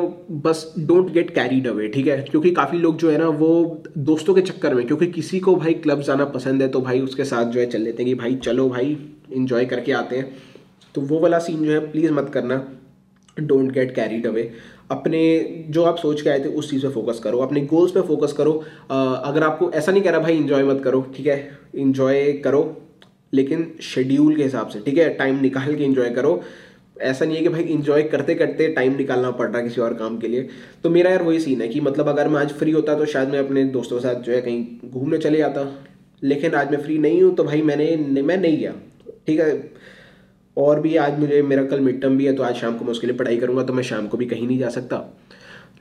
बस डोंट गेट कैरीड अवे, ठीक है, क्योंकि काफ़ी लोग जो है ना वो दोस्तों के चक्कर में, क्योंकि किसी को भाई क्लब जाना पसंद है तो भाई उसके साथ जो है चल लेते हैं कि भाई चलो भाई एंजॉय करके आते हैं, तो वो वाला सीन जो है प्लीज़ मत करना, डोंट गेट कैरीड अवे। अपने जो आप सोच के आए थे उस चीज़ पे फोकस करो, अपने गोल्स पे फोकस करो। आ, अगर आपको ऐसा नहीं कह रहा भाई एंजॉय मत करो, ठीक है, एंजॉय करो लेकिन शेड्यूल के हिसाब से, ठीक है, टाइम निकाल के एंजॉय करो। ऐसा नहीं है कि भाई इंजॉय करते करते टाइम निकालना पड़ रहा है किसी और काम के लिए। तो मेरा यार वही सीन है कि मतलब अगर मैं आज फ्री होता तो शायद मैं अपने दोस्तों के साथ जो है कहीं घूमने चले जाता, लेकिन आज मैं फ्री नहीं हूँ तो भाई मैंने मैं नहीं गया, ठीक है। और भी आज मुझे मेरा कल मिड टर्म भी है तो आज शाम को मैं उसके लिए पढ़ाई करूँगा, तो मैं शाम को भी कहीं नहीं जा सकता।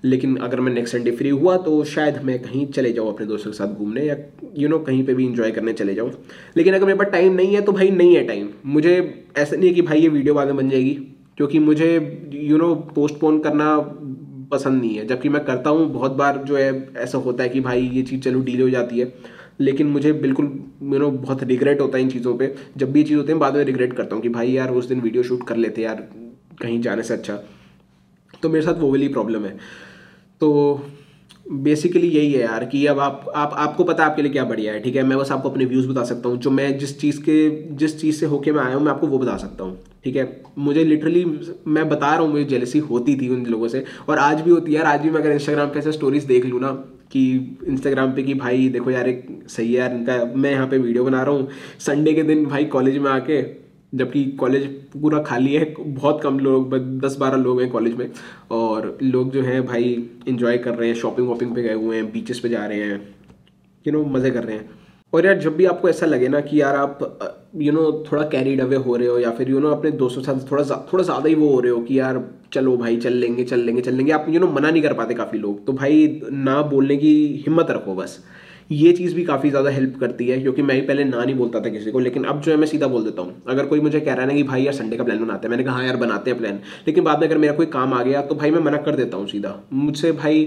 लेकिन अगर मैं नेक्स्ट संडे फ्री हुआ तो शायद मैं कहीं चले जाऊँ अपने दोस्तों के साथ घूमने या यू नो कहीं पे भी एंजॉय करने चले जाऊँ। लेकिन अगर मेरे पास टाइम नहीं है तो भाई नहीं है टाइम। मुझे ऐसा नहीं है कि भाई ये वीडियो बाद में बन जाएगी, क्योंकि मुझे यू नो पोस्टपोन करना पसंद नहीं है, जबकि मैं करता हूँ बहुत बार। जो है ऐसा होता है कि भाई ये चीज़ चलो डील हो जाती है, लेकिन मुझे बिल्कुल यू नो बहुत रिग्रेट होता है इन चीज़ों पे। जब भी ये चीज़ होती है बाद में रिग्रेट करता हूँ कि भाई यार उस दिन वीडियो शूट कर लेते यार, कहीं जाने से अच्छा। तो मेरे साथ वो वाली प्रॉब्लम है। तो बेसिकली यही है यार कि अब आप आप आपको पता है आपके लिए क्या बढ़िया है, ठीक है। मैं बस आपको अपने व्यूज़ बता सकता हूँ, जो मैं जिस चीज़ के जिस चीज़ से होके मैं आया हूँ मैं आपको वो बता सकता हूँ, ठीक है। मुझे लिटरली मैं बता रहा हूँ मुझे जेलसी होती थी उन लोगों से, और आज भी होती है यार। आज भी मैं अगर इंस्टाग्राम पे ऐसे स्टोरीज़ देख लूँ ना कि इंस्टाग्राम पे कि भाई देखो यार एक सही है यार इनका, मैं यहाँ पे वीडियो बना रहा हूँ संडे के दिन भाई कॉलेज में आके, जबकि कॉलेज पूरा खाली है, बहुत कम लोग, दस बारह लोग हैं कॉलेज में, और लोग जो हैं भाई इंजॉय कर रहे हैं, शॉपिंग वॉपिंग पे गए हुए हैं, बीचेस पे जा रहे हैं, यू नो मज़े कर रहे हैं। और यार जब भी आपको ऐसा लगे ना कि यार आप यू नो थोड़ा कैरीड अवे हो रहे हो या फिर यू नो अपने दोस्तों के साथ थोड़ा थोड़ा ज़्यादा ही वो हो रहे हो कि यार चलो भाई चल लेंगे चल लेंगे चल लेंगे आप यू नो मना नहीं कर पाते काफ़ी लोग, तो भाई ना बोलने की हिम्मत रखो। बस ये चीज़ भी काफ़ी ज़्यादा हेल्प करती है, क्योंकि मैं ही पहले ना नहीं बोलता था किसी को, लेकिन अब जो है मैं सीधा बोल देता हूँ। अगर कोई मुझे कह रहा है ना कि भाई यार संडे का प्लान बनाते हैं, मैंने कहा हाँ यार बनाते हैं प्लान, लेकिन बाद में अगर मेरा कोई काम आ गया तो भाई मैं मना कर देता हूँ सीधा। मुझसे भाई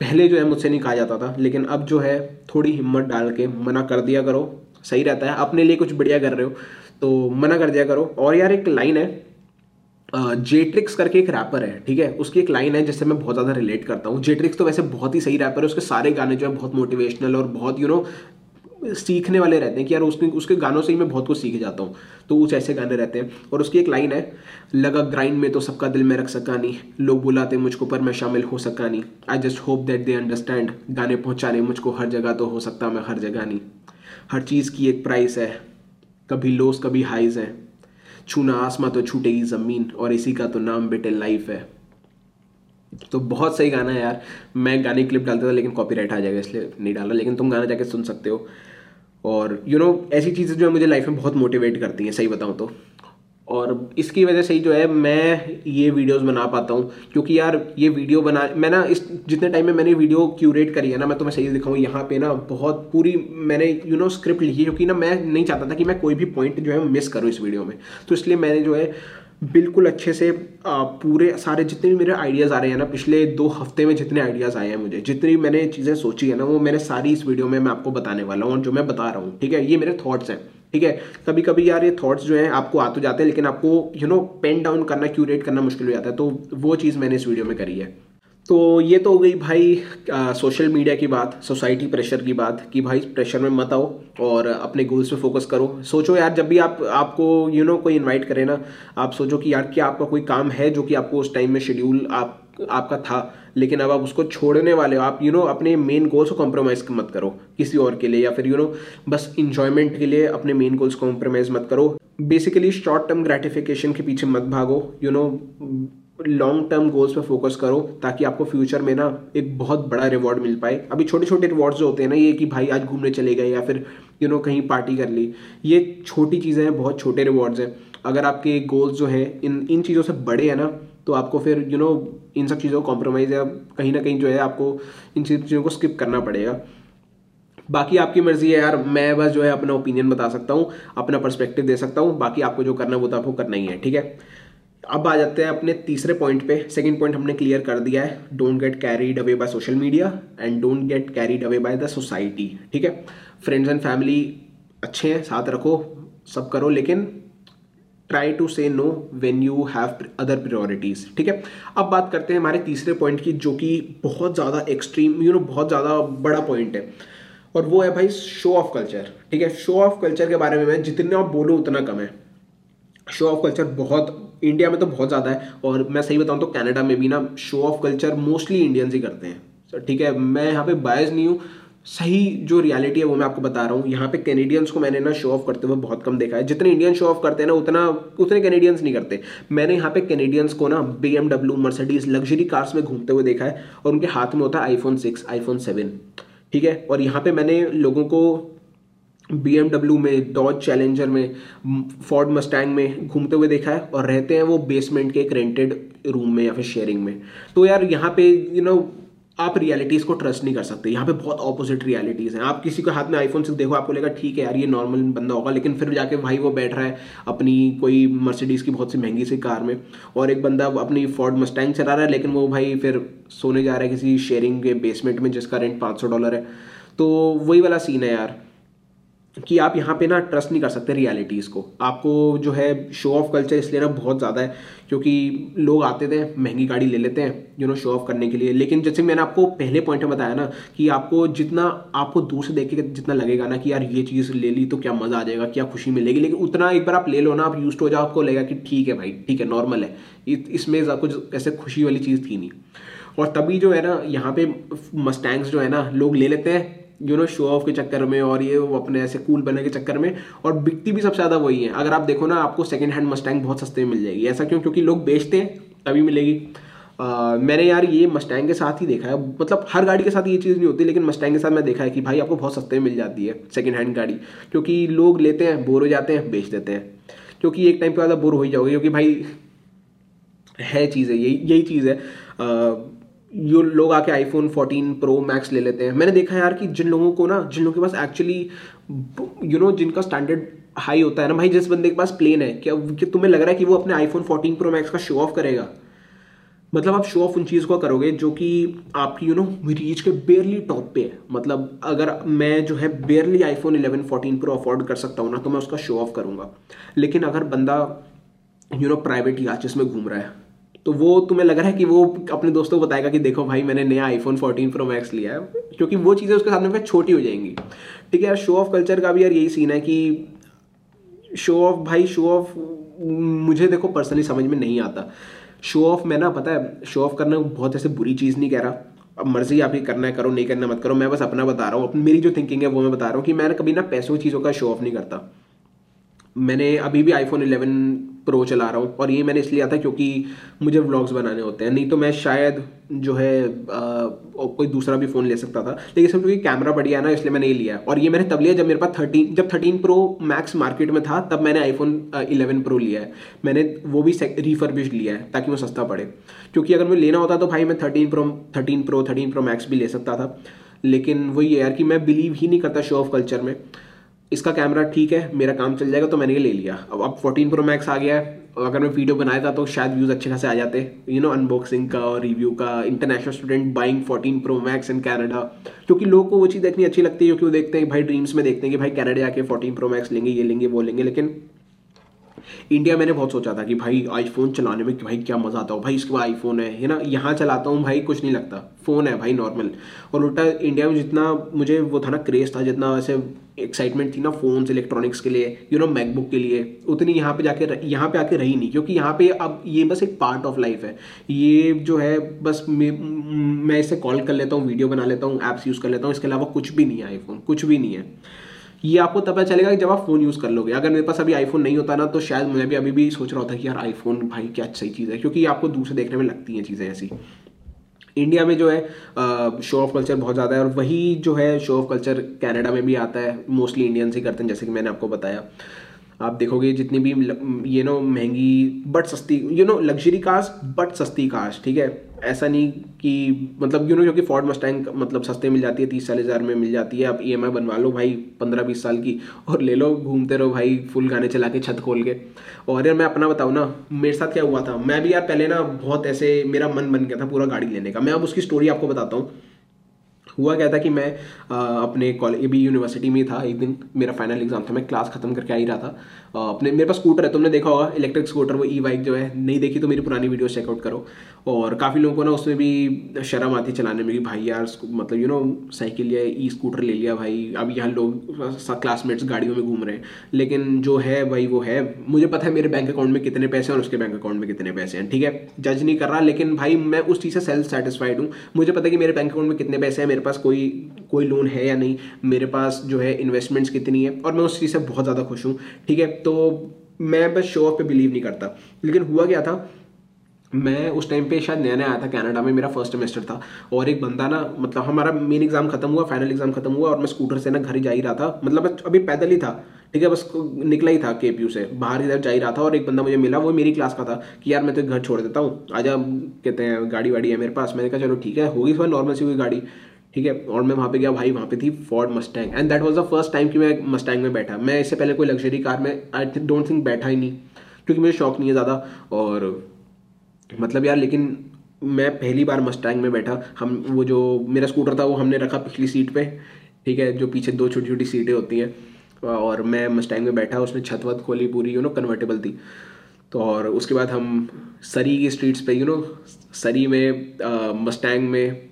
पहले जो है मुझसे नहीं कहा जाता था, लेकिन अब जो है थोड़ी हिम्मत डाल के मना कर दिया करो, सही रहता है। अपने लिए कुछ बढ़िया कर रहे हो तो मना कर दिया करो। और यार एक लाइन है, जेट्रिक्स uh, करके एक रैपर है, ठीक है, उसकी एक लाइन है जिससे मैं बहुत ज़्यादा रिलेट करता हूँ। जेट्रिक्स तो वैसे बहुत ही सही रैपर है, उसके सारे गाने जो है बहुत मोटिवेशनल और बहुत यू नो सीखने वाले रहते हैं कि यार उसने उसके गानों से ही मैं बहुत कुछ सीख जाता हूँ। तो कुछ ऐसे गाने रहते हैं, और उसकी एक लाइन है, लगा ग्राइंड में तो सबका दिल में रख सका नहीं, लोग बुलाते मुझको पर मैं शामिल हो सका नहीं, I just hope that they understand, गाने पहुँचाने मुझको हर जगह तो हो सकता मैं हर जगह नहीं, हर चीज़ की एक प्राइस है, कभी लोस कभी हाइज है, छूना आसमां तो छूटेगी ज़मीन, और इसी का तो नाम बेटे लाइफ है। तो बहुत सही गाना है यार। मैं गाने क्लिप डालता था लेकिन कॉपीराइट आ जाएगा इसलिए नहीं डाला, लेकिन तुम गाना जाके सुन सकते हो। और यू नो ऐसी चीज़ें जो है मुझे लाइफ में बहुत मोटिवेट करती हैं, सही बताऊँ तो। और इसकी वजह से ही जो है मैं ये वीडियोस बना पाता हूँ, क्योंकि यार ये वीडियो बना मैं ना इस जितने टाइम में मैंने वीडियो क्यूरेट करी है ना, मैं तुम्हें सही दिखाऊँ, यहाँ पे ना बहुत पूरी मैंने यू नो स्क्रिप्ट लिखी, क्योंकि ना मैं नहीं चाहता था कि मैं कोई भी पॉइंट जो है मिस करूँ इस वीडियो में। तो इसलिए मैंने जो है बिल्कुल अच्छे से पूरे सारे जितने भी मेरे आइडियाज़ आ रहे हैं ना, पिछले दो हफ्ते में जितने आइडियाज़ आए हैं मुझे, जितनी मैंने चीज़ें सोची है ना, वो मैंने सारी इस वीडियो में मैं आपको बताने वाला हूँ, और जो मैं बता रहा हूँ, ठीक है, ये मेरे थॉट्स हैं, ठीक है। कभी कभी यार ये थॉट्स जो हैं आपको आ तो जाते हैं, लेकिन आपको यू नो पेन डाउन करना, क्यूरेट करना मुश्किल हो जाता है, तो वो चीज़ मैंने इस वीडियो में करी है। तो ये तो हो गई भाई आ, सोशल मीडिया की बात, सोसाइटी प्रेशर की बात कि भाई प्रेशर में मत आओ और अपने गोल्स पे फोकस करो। सोचो यार जब भी आप आपको यू नो कोई इन्वाइट करे ना, आप सोचो कि यार क्या आपका कोई काम है जो कि आपको उस टाइम में शेड्यूल आप आपका था, लेकिन अब आप उसको छोड़ने वाले हो। आप यू नो अपने मेन गोल्स को कॉम्प्रोमाइज़ मत करो किसी और के लिए, या फिर यू नो बस इंजॉयमेंट के लिए अपने मेन गोल्स को कॉम्प्रोमाइज़ मत करो। बेसिकली शॉर्ट टर्म ग्रेटिफिकेशन के पीछे मत भागो, you know long term goals पे फोकस करो, ताकि आपको फ्यूचर में ना एक बहुत बड़ा रिवॉर्ड मिल पाए। अभी छोटे छोटे रिवॉर्ड्स जो होते हैं ना, ये कि भाई आज घूमने चले गए या फिर यू नो कहीं पार्टी कर ली, ये छोटी चीज़ें हैं, बहुत छोटे रिवॉर्ड्स हैं। अगर आपके गोल्स जो हैं इन इन चीज़ों से बड़े हैं ना, तो आपको फिर यू नो इन सब चीज़ों को कॉम्प्रोमाइज़ या कहीं ना कहीं जो है आपको इन सब चीज़ों को स्किप करना पड़ेगा। बाकी आपकी मर्ज़ी है यार, मैं बस जो है अपना ओपिनियन बता सकता हूँ, अपना पर्सपेक्टिव दे सकता हूँ, बाकी आपको जो करना है वो तो आपको करना ही है, ठीक है। अब आ जाते हैं अपने तीसरे पॉइंट पे। सेकंड पॉइंट हमने क्लियर कर दिया है, don't get carried away by social media and don't get carried away by the society, ठीक है। फ्रेंड्स एंड फैमिली अच्छे हैं, साथ रखो, सब करो, लेकिन try to say no when you have other priorities, ठीक है। अब बात करते हैं हमारे तीसरे पॉइंट की, जो कि बहुत ज़्यादा एक्सट्रीम यू नो बहुत ज़्यादा बड़ा पॉइंट है, और वो है भाई शो ऑफ कल्चर, ठीक है। शो ऑफ कल्चर के बारे में मैं जितना बोलूँ उतना कम है। शो ऑफ कल्चर बहुत इंडिया में तो बहुत ज़्यादा है, और मैं सही बताऊँ तो कनाडा में भी ना show off culture mostly Indians ही करते हैं। सर ठीक है, मैं यहाँ पे बायस नहीं हूँ, सही जो रियलिटी है वो मैं आपको बता रहा हूँ। यहाँ पे कैनेडियंस को मैंने ना शो ऑफ करते हुए बहुत कम देखा है, जितने इंडियन शो ऑफ करते हैं ना उतना उतने कैनेडियंस नहीं करते। मैंने यहाँ पे कैनेडियंस को ना B M W, Mercedes, luxury cars में घूमते हुए देखा है, और उनके हाथ में होता है आईफोन सिक्स आईफोन सेवन। ठीक है, और यहाँ पे मैंने लोगों को बी एम डब्ल्यू में, डॉज चैलेंजर में, फोर्ड मस्टैंग में घूमते हुए देखा है, और रहते हैं वो बेसमेंट के एक रेंटेड रूम में या फिर शेयरिंग में। तो यार यहाँ पे यू नो आप रियलिटीज़ को ट्रस्ट नहीं कर सकते, यहाँ पे बहुत ऑपोजिट रियलिटीज़ हैं। आप किसी के हाथ में आईफोन सिक्स देखो, आपको लगेगा ठीक है यार ये नॉर्मल बंदा होगा, लेकिन फिर जाके भाई वो बैठ रहा है अपनी कोई मर्सिडीज़ की बहुत सी महंगी सी कार में, और एक बंदा अपनी फोर्ड मस्टैंग चला रहा है, लेकिन वो भाई फिर सोने जा रहा है किसी शेयरिंग के बेसमेंट में जिसका रेंट पाँच सौ डॉलर है। तो वही वाला सीन है यार कि आप यहाँ पे ना ट्रस्ट नहीं कर सकते रियलिटीज़ को। आपको जो है शो ऑफ कल्चर इसलिए ना बहुत ज़्यादा है क्योंकि लोग आते थे महंगी गाड़ी ले लेते हैं यू नो शो ऑफ करने के लिए, लेकिन जैसे मैंने आपको पहले पॉइंट में बताया ना कि आपको जितना आपको दूर से देख के जितना लगेगा ना कि यार ये चीज़ ले ली तो क्या मज़ा आ जाएगा, क्या खुशी मिलेगी, लेकिन उतना एक बार आप ले लो ना, आप यूज हो जाओ, आपको लगेगा कि ठीक है भाई ठीक है नॉर्मल है, इसमें कुछ ऐसे खुशी वाली चीज़ थी नहीं। और तभी जो है ना यहाँ पे मस्टैंग्स जो है ना लोग ले लेते हैं यू नो शो ऑफ के चक्कर में, और ये वो अपने ऐसे कूल बनने के चक्कर में, और बिकती भी सबसे ज़्यादा वही है। अगर आप देखो ना आपको सेकंड हैंड मस्टैंग बहुत सस्ते में मिल जाएगी। ऐसा क्यों? क्योंकि लोग बेचते हैं तभी मिलेगी। आ, मैंने यार ये मस्टैंग के साथ ही देखा है, मतलब हर गाड़ी के साथ ये चीज़ नहीं होती, लेकिन मस्टैंग के साथ मैं देखा है कि भाई आपको बहुत सस्ते में मिल जाती है सेकेंड हैंड गाड़ी, क्योंकि लोग लेते हैं, बोर हो जाते हैं, बेच देते हैं, क्योंकि एक टाइम पर ज़्यादा बोर हो ही जाओगे, क्योंकि भाई है चीज़ है यही यही चीज़ है। यो लोग आके आईफोन फोर्टीन प्रो मैक्स ले लेते हैं। मैंने देखा है यार कि जिन लोगों को ना जिन लोगों के पास एक्चुअली यू नो जिनका स्टैंडर्ड हाई होता है ना भाई, जिस बंदे के पास प्लेन है, क्या कि तुम्हें लग रहा है कि वो अपने आईफोन फोर्टीन प्रो मैक्स का शो ऑफ करेगा? मतलब आप शो ऑफ उन चीज़ को करोगे जो कि आपकी यू नो रीच के बेयरली टॉप पे है। मतलब अगर मैं जो है barely iPhone eleven fourteen pro afford कर सकता हूँ ना तो मैं उसका शो ऑफ करूँगा, लेकिन अगर बंदा यू नो प्राइवेट याचेस में घूम रहा है तो वो तुम्हें लग रहा है कि वो अपने दोस्तों को बताएगा कि देखो भाई मैंने नया आईफोन फोर्टीन प्रो मैक्स लिया है, क्योंकि वो चीज़ें उसके सामने फिर छोटी हो जाएंगी। ठीक है यार, शो ऑफ कल्चर का भी यार यही सीन है कि शो ऑफ भाई शो ऑफ मुझे देखो पर्सनली समझ में नहीं आता। शो ऑफ मैं ना पता है शो ऑफ करना बहुत ऐसे बुरी चीज़ नहीं कह रहा, अब मर्जी आपकी करना है करो, नहीं करना मत करो, मैं बस अपना बता रहा हूँ, मेरी जो थिंकिंग है वो मैं बता रहा हूँ कि मैंने कभी ना पैसों की चीज़ों का शो ऑफ नहीं करता। मैंने अभी भी आईफोन इलेवन प्रो चला रहा हूँ, और ये मैंने इसलिए आता है क्योंकि मुझे व्लॉग्स बनाने होते हैं, नहीं तो मैं शायद जो है आ, कोई दूसरा भी फ़ोन ले सकता था, लेकिन सब क्योंकि कैमरा बढ़िया है ना इसलिए मैंने ये लिया। और ये मैंने तब लिया जब मेरे पास थर्टीन जब थर्टीन प्रो मैक्स मार्केट में था, तब मैंने आईफोन इलेवन प्रो लिया है, मैंने वो भी रिफर्बिश्ड लिया है ताकि वो सस्ता पड़े, क्योंकि अगर मुझे लेना होता तो भाई मैं thirteen pro thirteen pro thirteen pro max भी ले सकता था। लेकिन वही यार कि मैं बिलीव ही नहीं करता शो ऑफ कल्चर में। इसका कैमरा ठीक है, मेरा काम चल जाएगा, तो मैंने ये ले लिया। अब अब फोर्टीन प्रो मैक्स आ गया है, अगर मैं वीडियो बनाया था तो शायद व्यूज़ अच्छे खासे आ जाते यू नो अनबॉक्सिंग का और रिव्यू का। International student buying fourteen pro max in Canada, क्योंकि लोगों को वो चीज़ देखनी अच्छी लगती है, क्योंकि वो देखते हैं भाई ड्रीम्स में देखते हैं कि भाई कनाडा जाके फोर्टीन प्रो मैक्स लेंगे, ये लेंगे वो लेंगे। लेकिन इंडिया मैंने बहुत सोचा था कि भाई आईफोन चलाने में भाई क्या मज़ा आता हो, भाई इसके बाद आईफोन है है ना, यहाँ चलाता हूँ भाई कुछ नहीं लगता, फ़ोन है भाई नॉर्मल। और उल्टा इंडिया में जितना मुझे वो था ना क्रेज़ था, जितना वैसे एक्साइटमेंट थी ना फ़ोन्स इलेक्ट्रॉनिक्स के लिए यू नो मैकबुक के लिए, उतनी यहाँ पे जाके यहाँ पे आके रही नहीं, क्योंकि यहाँ पे अब ये बस एक पार्ट ऑफ लाइफ है। ये जो है बस मैं मैं इसे कॉल कर लेता हूँ, वीडियो बना लेता हूँ, ऐप्स यूज़ कर लेता हूँ, इसके अलावा कुछ भी नहीं है। आईफोन कुछ भी नहीं है, ये आपको तब चलेगा कि जब आप फ़ोन यूज़ कर लोगे। अगर मेरे पास अभी आईफोन नहीं होता ना तो शायद मैं भी अभी भी सोच रहा होता कि यार आईफोन भाई क्या सही चीज़ है, क्योंकि आपको दूर से देखने में लगती हैं चीज़ें ऐसी। इंडिया में जो है शो ऑफ कल्चर बहुत ज़्यादा है, और वही जो है शो ऑफ कल्चर कनाडा में भी आता है, मोस्टली इंडियंस ही करते हैं जैसे कि मैंने आपको बताया। आप देखोगे जितनी भी यू नो महंगी बट सस्ती you know luxury cars but सस्ती कार्स, ठीक है, ऐसा नहीं कि मतलब यू नो क्योंकि फोर्ड मस्टैंग मतलब सस्ते मिल जाती है, तीस चालीस हज़ार में मिल जाती है। आप ई एम आई बनवा लो भाई पंद्रह बीस साल की और ले लो, घूमते रहो भाई फुल गाने चला के छत खोल के। और यार मैं अपना बताऊँ ना मेरे साथ क्या हुआ था, मैं भी यार पहले ना बहुत ऐसे मेरा मन बन गया था पूरा गाड़ी लेने का। मैं अब उसकी स्टोरी आपको बताता हूँ। हुआ क्या था कि मैं आ, अपने कॉलेज भी यूनिवर्सिटी में था। एक दिन मेरा फाइनल एग्जाम था, मैं क्लास खत्म करके आ ही रहा था। आ, अपने मेरे पास स्कूटर है, तुमने देखा होगा इलेक्ट्रिक स्कूटर, वो ई बाइक जो है। नहीं देखी तो मेरी पुरानी वीडियो चेकआउट करो। और काफ़ी लोगों को ना उसमें भी शर्म आती चलाने में कि भाई यार मतलब यू नो साइकिल या ई स्कूटर ले लिया भाई। अब यहाँ लोग क्लासमेट्स गाड़ियों में घूम रहे हैं, लेकिन जो है भाई वो है। मुझे पता है मेरे बैंक अकाउंट में कितने पैसे हैं और उसके बैंक अकाउंट में कितने पैसे हैं, ठीक है, जज नहीं कर रहा। लेकिन भाई मैं उस चीज़ से सेल्फ सेटिस्फाइड हूँ। मुझे पता है कि मेरे बैंक अकाउंट में कितने पैसे हैं, मेरे पास कोई कोई लोन है या नहीं, मेरे पास जो है इन्वेस्टमेंट्स कितनी है, और मैं उस चीज़ से बहुत ज़्यादा खुश हूँ, ठीक है। तो मैं बस शो ऑफ पे बिलीव नहीं करता। लेकिन हुआ क्या था, मैं उस टाइम पे शायद नया नया आया था कनाडा में, मेरा फर्स्ट सेमेस्टर था। और एक बंदा ना, मतलब हमारा मेन एग्जाम खत्म हुआ, फाइनल एग्जाम खत्म हुआ, और मैं स्कूटर से ना घर ही जा ही रहा था, मतलब अभी पैदल ही था, ठीक है, बस निकला ही था केपीयू से, बाहर की तरफ जा ही रहा था। और एक बंदा मुझे मिला, वो मेरी क्लास का था, कि यार मैं तो घर छोड़ देता हूँ, आजा, कहते हैं गाड़ी वाड़ी है मेरे पास। मैंने कहा चलो ठीक है, होगी थोड़ा नॉर्मल सी हुई गाड़ी, ठीक है। और मैं वहाँ पे गया भाई, वहाँ पे थी Ford Mustang, and that was the first time कि मैं मस्टैंग में बैठा। मैं इससे पहले कोई लग्जरी कार में आई डोंट थिंक बैठा ही नहीं, क्योंकि मुझे शौक नहीं है ज़्यादा। और मतलब यार, लेकिन मैं पहली बार मस्टैंग में बैठा। हम वो जो मेरा स्कूटर था वो हमने रखा पिछली सीट पर, ठीक है, जो पीछे दो छोटी छोटी सीटें होती हैं, और मैं मस्टैंग में बैठा। उसने छत वत खोली पूरी, यू नो कन्वर्टेबल थी। तो और उसके बाद हम सरी की स्ट्रीट्स पर, यू नो सरी में मस्टैंग में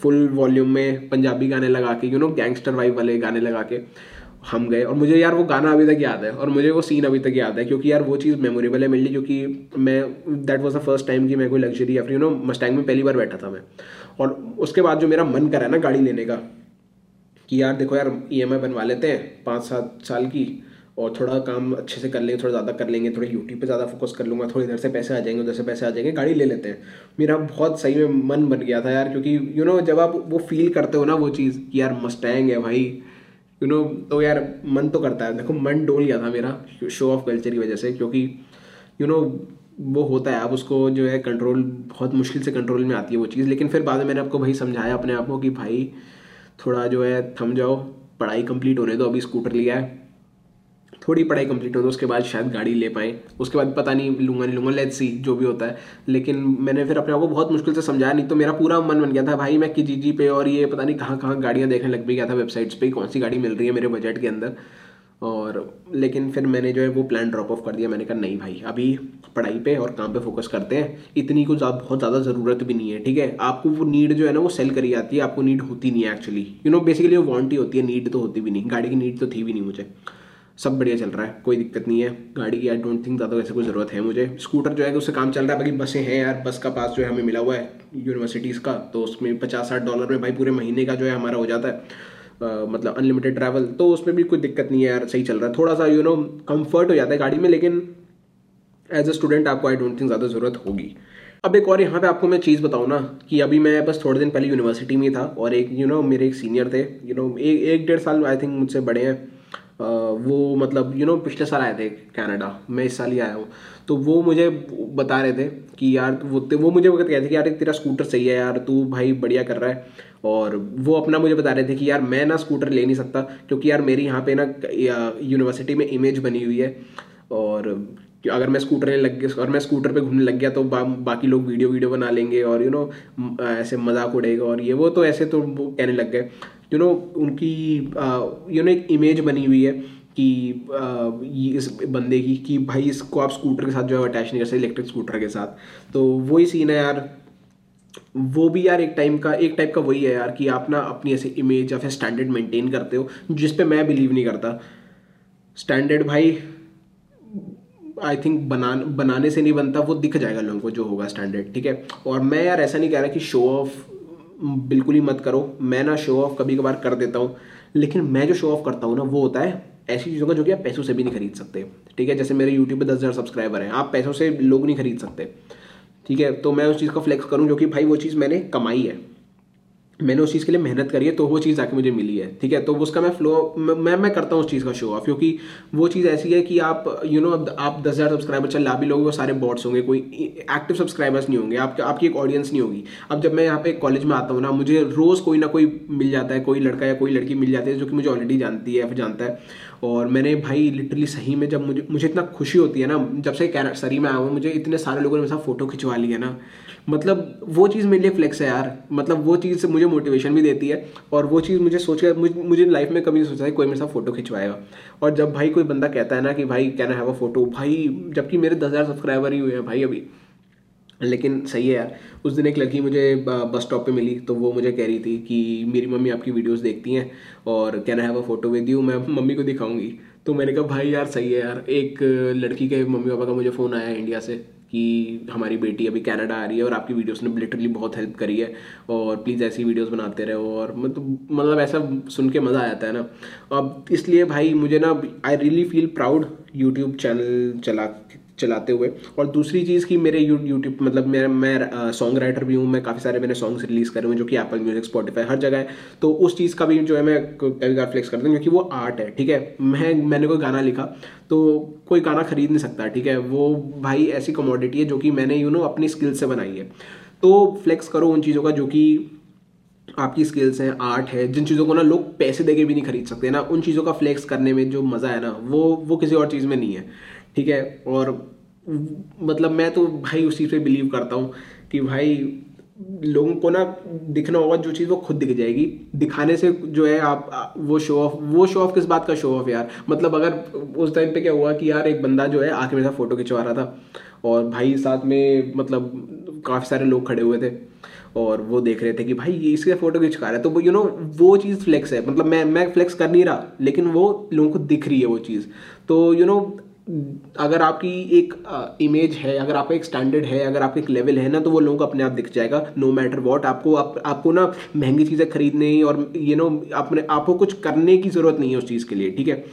फुल वॉल्यूम में पंजाबी गाने लगा के, यू नो गैंगस्टर वाइब वाले गाने लगा के हम गए। और मुझे यार वो गाना अभी तक याद है, और मुझे वो सीन अभी तक याद है, क्योंकि यार वो चीज़ मेमोरेबल है मेरे लिए, क्योंकि मैं that was the first time कि मैं कोई लग्जरी या फिर यू नो मस्टैंग में पहली बार बैठा था मैं। और उसके बाद जो मेरा मन करा ना गाड़ी लेने का, कि यार देखो यार ई एम आई बनवा लेते हैं पाँच सात साल की, और थोड़ा काम अच्छे से कर लेंगे, थोड़ा ज़्यादा कर लेंगे, थोड़ा यूट्यूब पे ज़्यादा फोकस कर लूँगा, थोड़ी इधर से पैसे आ जाएंगे, उधर से पैसे आ जाएंगे, गाड़ी ले लेते हैं। मेरा बहुत सही में मन बन गया था यार, क्योंकि यू नो जब आप वो फील करते हो ना वो चीज़ कि यार मस्टैंग है भाई, यू नो तो यार मन तो करता है। देखो मन डोल गया था मेरा शो ऑफ कल्चर की वजह से, क्योंकि यू नो वो होता है, आप उसको जो है कंट्रोल बहुत मुश्किल से कंट्रोल में आती है वो चीज़। लेकिन फिर बाद में मैंने आपको भाई समझाया अपने आप को कि भाई थोड़ा जो है थम जाओ, पढ़ाई कंप्लीट होने दो, अभी स्कूटर लिया है, थोड़ी पढ़ाई कंप्लीट हो तो उसके बाद शायद गाड़ी ले पाएँ, उसके बाद पता नहीं लूँगा नहीं लूँगा लेट्स सी जो भी होता है। लेकिन मैंने फिर अपने आप को बहुत मुश्किल से समझाया, नहीं तो मेरा पूरा मन बन गया था भाई। मैं किजीजी पे और ये पता नहीं कहाँ कहाँ गाड़ियाँ देखने लग भी गया था, वेबसाइट्स पे कौन सी गाड़ी मिल रही है मेरे बजट के अंदर। और लेकिन फिर मैंने जो है वो प्लान ड्रॉप ऑफ कर दिया। मैंने कहा नहीं भाई, अभी पढ़ाई पे और काम पे फोकस करते हैं, इतनी को बहुत ज़्यादा ज़रूरत भी नहीं है, ठीक है। आपको वो नीड जो है ना वो सेल करी जाती है, आपको नीड होती नहीं है एक्चुअली, यू नो बेसिकली वो वांट ही होती है, नीड तो होती भी नहीं। गाड़ी की नीड तो थी भी नहीं मुझे, सब बढ़िया चल रहा है, कोई दिक्कत नहीं है गाड़ी की, आई डोंट थिंक ज़्यादा वैसे कोई ज़रूरत है मुझे। स्कूटर जो है कि उससे काम चल रहा है, बाकी बसें हैं यार, बस का पास जो है हमें मिला हुआ है यूनिवर्सिटीज़ का, तो उसमें पचास साठ डॉलर में भाई पूरे महीने का जो है हमारा हो जाता है, आ, मतलब अनलिमिटेड ट्रैवल, तो उसमें भी कोई दिक्कत नहीं है यार, सही चल रहा है। थोड़ा सा यू नो कम्फर्ट हो जाता है गाड़ी में, लेकिन एज अ स्टूडेंट आपको आई डोंट थिंक ज़्यादा ज़रूरत होगी। अब एक और यहाँ पे आपको मैं चीज़ बताऊँ ना, कि अभी मैं बस थोड़े दिन पहले यूनिवर्सिटी में था, और एक यू नो मेरे एक सीनियर थे, यू नो एक डेढ़ साल आई थिंक मुझसे बड़े हैं, Uh, वो मतलब यू you नो know, पिछले साल आए थे कनाडा, मैं इस साल ही आया हूँ। तो वो मुझे बता रहे थे कि यार वो वो मुझे वो कहते थे कि यार तेरा स्कूटर सही है यार, तू भाई बढ़िया कर रहा है। और वो अपना मुझे बता रहे थे कि यार मैं ना स्कूटर ले नहीं सकता, क्योंकि यार मेरी यहाँ पे ना यूनिवर्सिटी में इमेज बनी हुई है, और अगर मैं स्कूटर लेने लग गया और मैं स्कूटर पे घूमने लग गया तो बा, बाकी लोग वीडियो वीडियो बना लेंगे और यू नो ऐसे मजाक उड़ेगा और ये वो, तो ऐसे तो वो कहने लग गए, यू नो उनकी यू नो एक इमेज बनी हुई है कि आ, इस बंदे की कि भाई इसको आप स्कूटर के साथ जो है अटैच नहीं कर सकते, इलेक्ट्रिक स्कूटर के साथ। तो वही सीन है यार, वो भी यार एक टाइम का एक टाइप का वही है यार, कि आप ना अपनी ऐसे इमेज या फिर स्टैंडर्ड मेंटेन करते हो, जिस पे मैं बिलीव नहीं करता। स्टैंडर्ड भाई आई थिंक बना बनाने से नहीं बनता, वो दिख जाएगा लोगों को जो होगा स्टैंडर्ड, ठीक है। और मैं यार ऐसा नहीं कह रहा कि शो ऑफ बिल्कुल ही मत करो, मैं ना शो ऑफ कभी कभार कर देता हूँ, लेकिन मैं जो शो ऑफ करता हूँ ना वो होता है ऐसी चीज़ों का जो कि आप पैसों से भी नहीं खरीद सकते, ठीक है। जैसे मेरे यूट्यूब पे दस हज़ार सब्सक्राइबर हैं, आप पैसों से लोग नहीं खरीद सकते, ठीक है। तो मैं उस चीज़ का फ्लेक्स करूँ जो कि भाई वो चीज़ मैंने कमाई है, मैंने उस चीज़ के लिए मेहनत करी है, तो वो चीज़ आके मुझे मिली है, ठीक है। तो उसका मैं फ्लो मैं मैं करता हूँ उस चीज़ का शो ऑफ, क्योंकि वो चीज़ ऐसी है कि आप यू नो आप दस हज़ार सब्सक्राइबर चल ला भी लोगे, वो सारे बॉट्स होंगे, कोई एक्टिव सब्सक्राइबर्स नहीं होंगे, आपके आपकी एक ऑडियंस नहीं होगी। अब जब मैं यहाँ पे कॉलेज में आता हूँ ना, मुझे रोज़ कोई ना कोई मिल जाता है, कोई लड़का या कोई लड़की मिल जाती है जो कि मुझे ऑलरेडी जानती है या फिर जानता है, और मैंने भाई लिटरली सही में जब मुझे मुझे इतना खुशी होती है ना, जब से कैरा सरी में आया हूँ मुझे इतने सारे लोगों ने मेरे साथ फ़ोटो खिंचवा ली है ना, मतलब वो चीज़ मेरे लिए फ्लेक्स है यार। मतलब वो चीज़ मुझे मोटिवेशन भी देती है और वो चीज़ मुझे सोच कर मुझे, मुझे लाइफ में कभी नहीं सोचा है कोई मेरे साथ फ़ोटो खिंचवाएगा। और जब भाई कोई बंदा कहता है ना कि भाई can I have a photo, भाई जबकि मेरे दस हज़ार सब्सक्राइबर ही हुए हैं भाई अभी, लेकिन सही है यार। उस दिन एक लड़की मुझे बस स्टॉप पे मिली तो वो मुझे कह रही थी कि मेरी मम्मी आपकी वीडियोस देखती हैं और can I have a photo with you, मैं मम्मी को दिखाऊंगी। तो मैंने कहा भाई यार सही है यार। एक लड़की के मम्मी पापा का मुझे फ़ोन आया इंडिया से कि हमारी बेटी अभी कनाडा आ रही है और आपकी वीडियोस ने लिटरली बहुत हेल्प करी है और प्लीज़ ऐसी वीडियोस बनाते रहो। और मतलब मतलब ऐसा सुन के मज़ा आ जाता है ना। अब इसलिए भाई मुझे ना I really feel proud YouTube channel चला चलाते हुए। और दूसरी चीज़ कि मेरे यूट्यूब मतलब मेरा मैं सॉन्ग राइटर भी हूँ, मैं काफ़ी सारे मैंने सॉन्ग्स रिलीज़ करे हुए जो कि एप्पल म्यूजिक स्पॉटिफाई हर जगह है। तो उस चीज़ का भी जो है मैं कभी कभी फ्लेक्स करता हूँ क्योंकि वो आर्ट है, ठीक है। मैं मैंने कोई गाना लिखा तो कोई गाना खरीद नहीं सकता, ठीक है। वो भाई ऐसी कमोडिटी है जो कि मैंने यू नो अपनी स्किल से बनाई है। तो फ्लेक्स करो उन चीज़ों का जो कि आपकी स्किल्स हैं, आर्ट है, जिन चीज़ों को ना लोग पैसे देके भी नहीं खरीद सकते ना, उन चीज़ों का फ्लेक्स करने में जो मज़ा है ना वो वो किसी और चीज़ में नहीं है, ठीक है। और मतलब मैं तो भाई उसी पे बिलीव करता हूँ कि भाई लोगों को ना दिखना होगा जो चीज़ वो खुद दिख जाएगी। दिखाने से जो है आप वो शो ऑफ वो शो ऑफ किस बात का शो ऑफ यार। मतलब अगर उस टाइम पे क्या हुआ कि यार एक बंदा जो है आके मेरे साथ फ़ोटो खिंचवा रहा था और भाई साथ में मतलब काफ़ी सारे लोग खड़े हुए थे और वो देख रहे थे कि भाई ये इसके फ़ोटो खिंचवा रहा है। तो वो यू नो वो चीज़ फ्लेक्स है। मतलब मैं मैं फ्लेक्स कर नहीं रहा लेकिन वो लोगों को दिख रही है वो चीज़। तो यू नो अगर आपकी एक इमेज है, अगर आपका एक स्टैंडर्ड है, अगर आपका एक लेवल है ना, तो वो लोगों को अपने आप दिख जाएगा नो मैटर वॉट। आपको आप, आपको ना महंगी चीज़ें खरीदने और यू नो अपने आपको कुछ करने की ज़रूरत नहीं है उस चीज़ के लिए, ठीक है।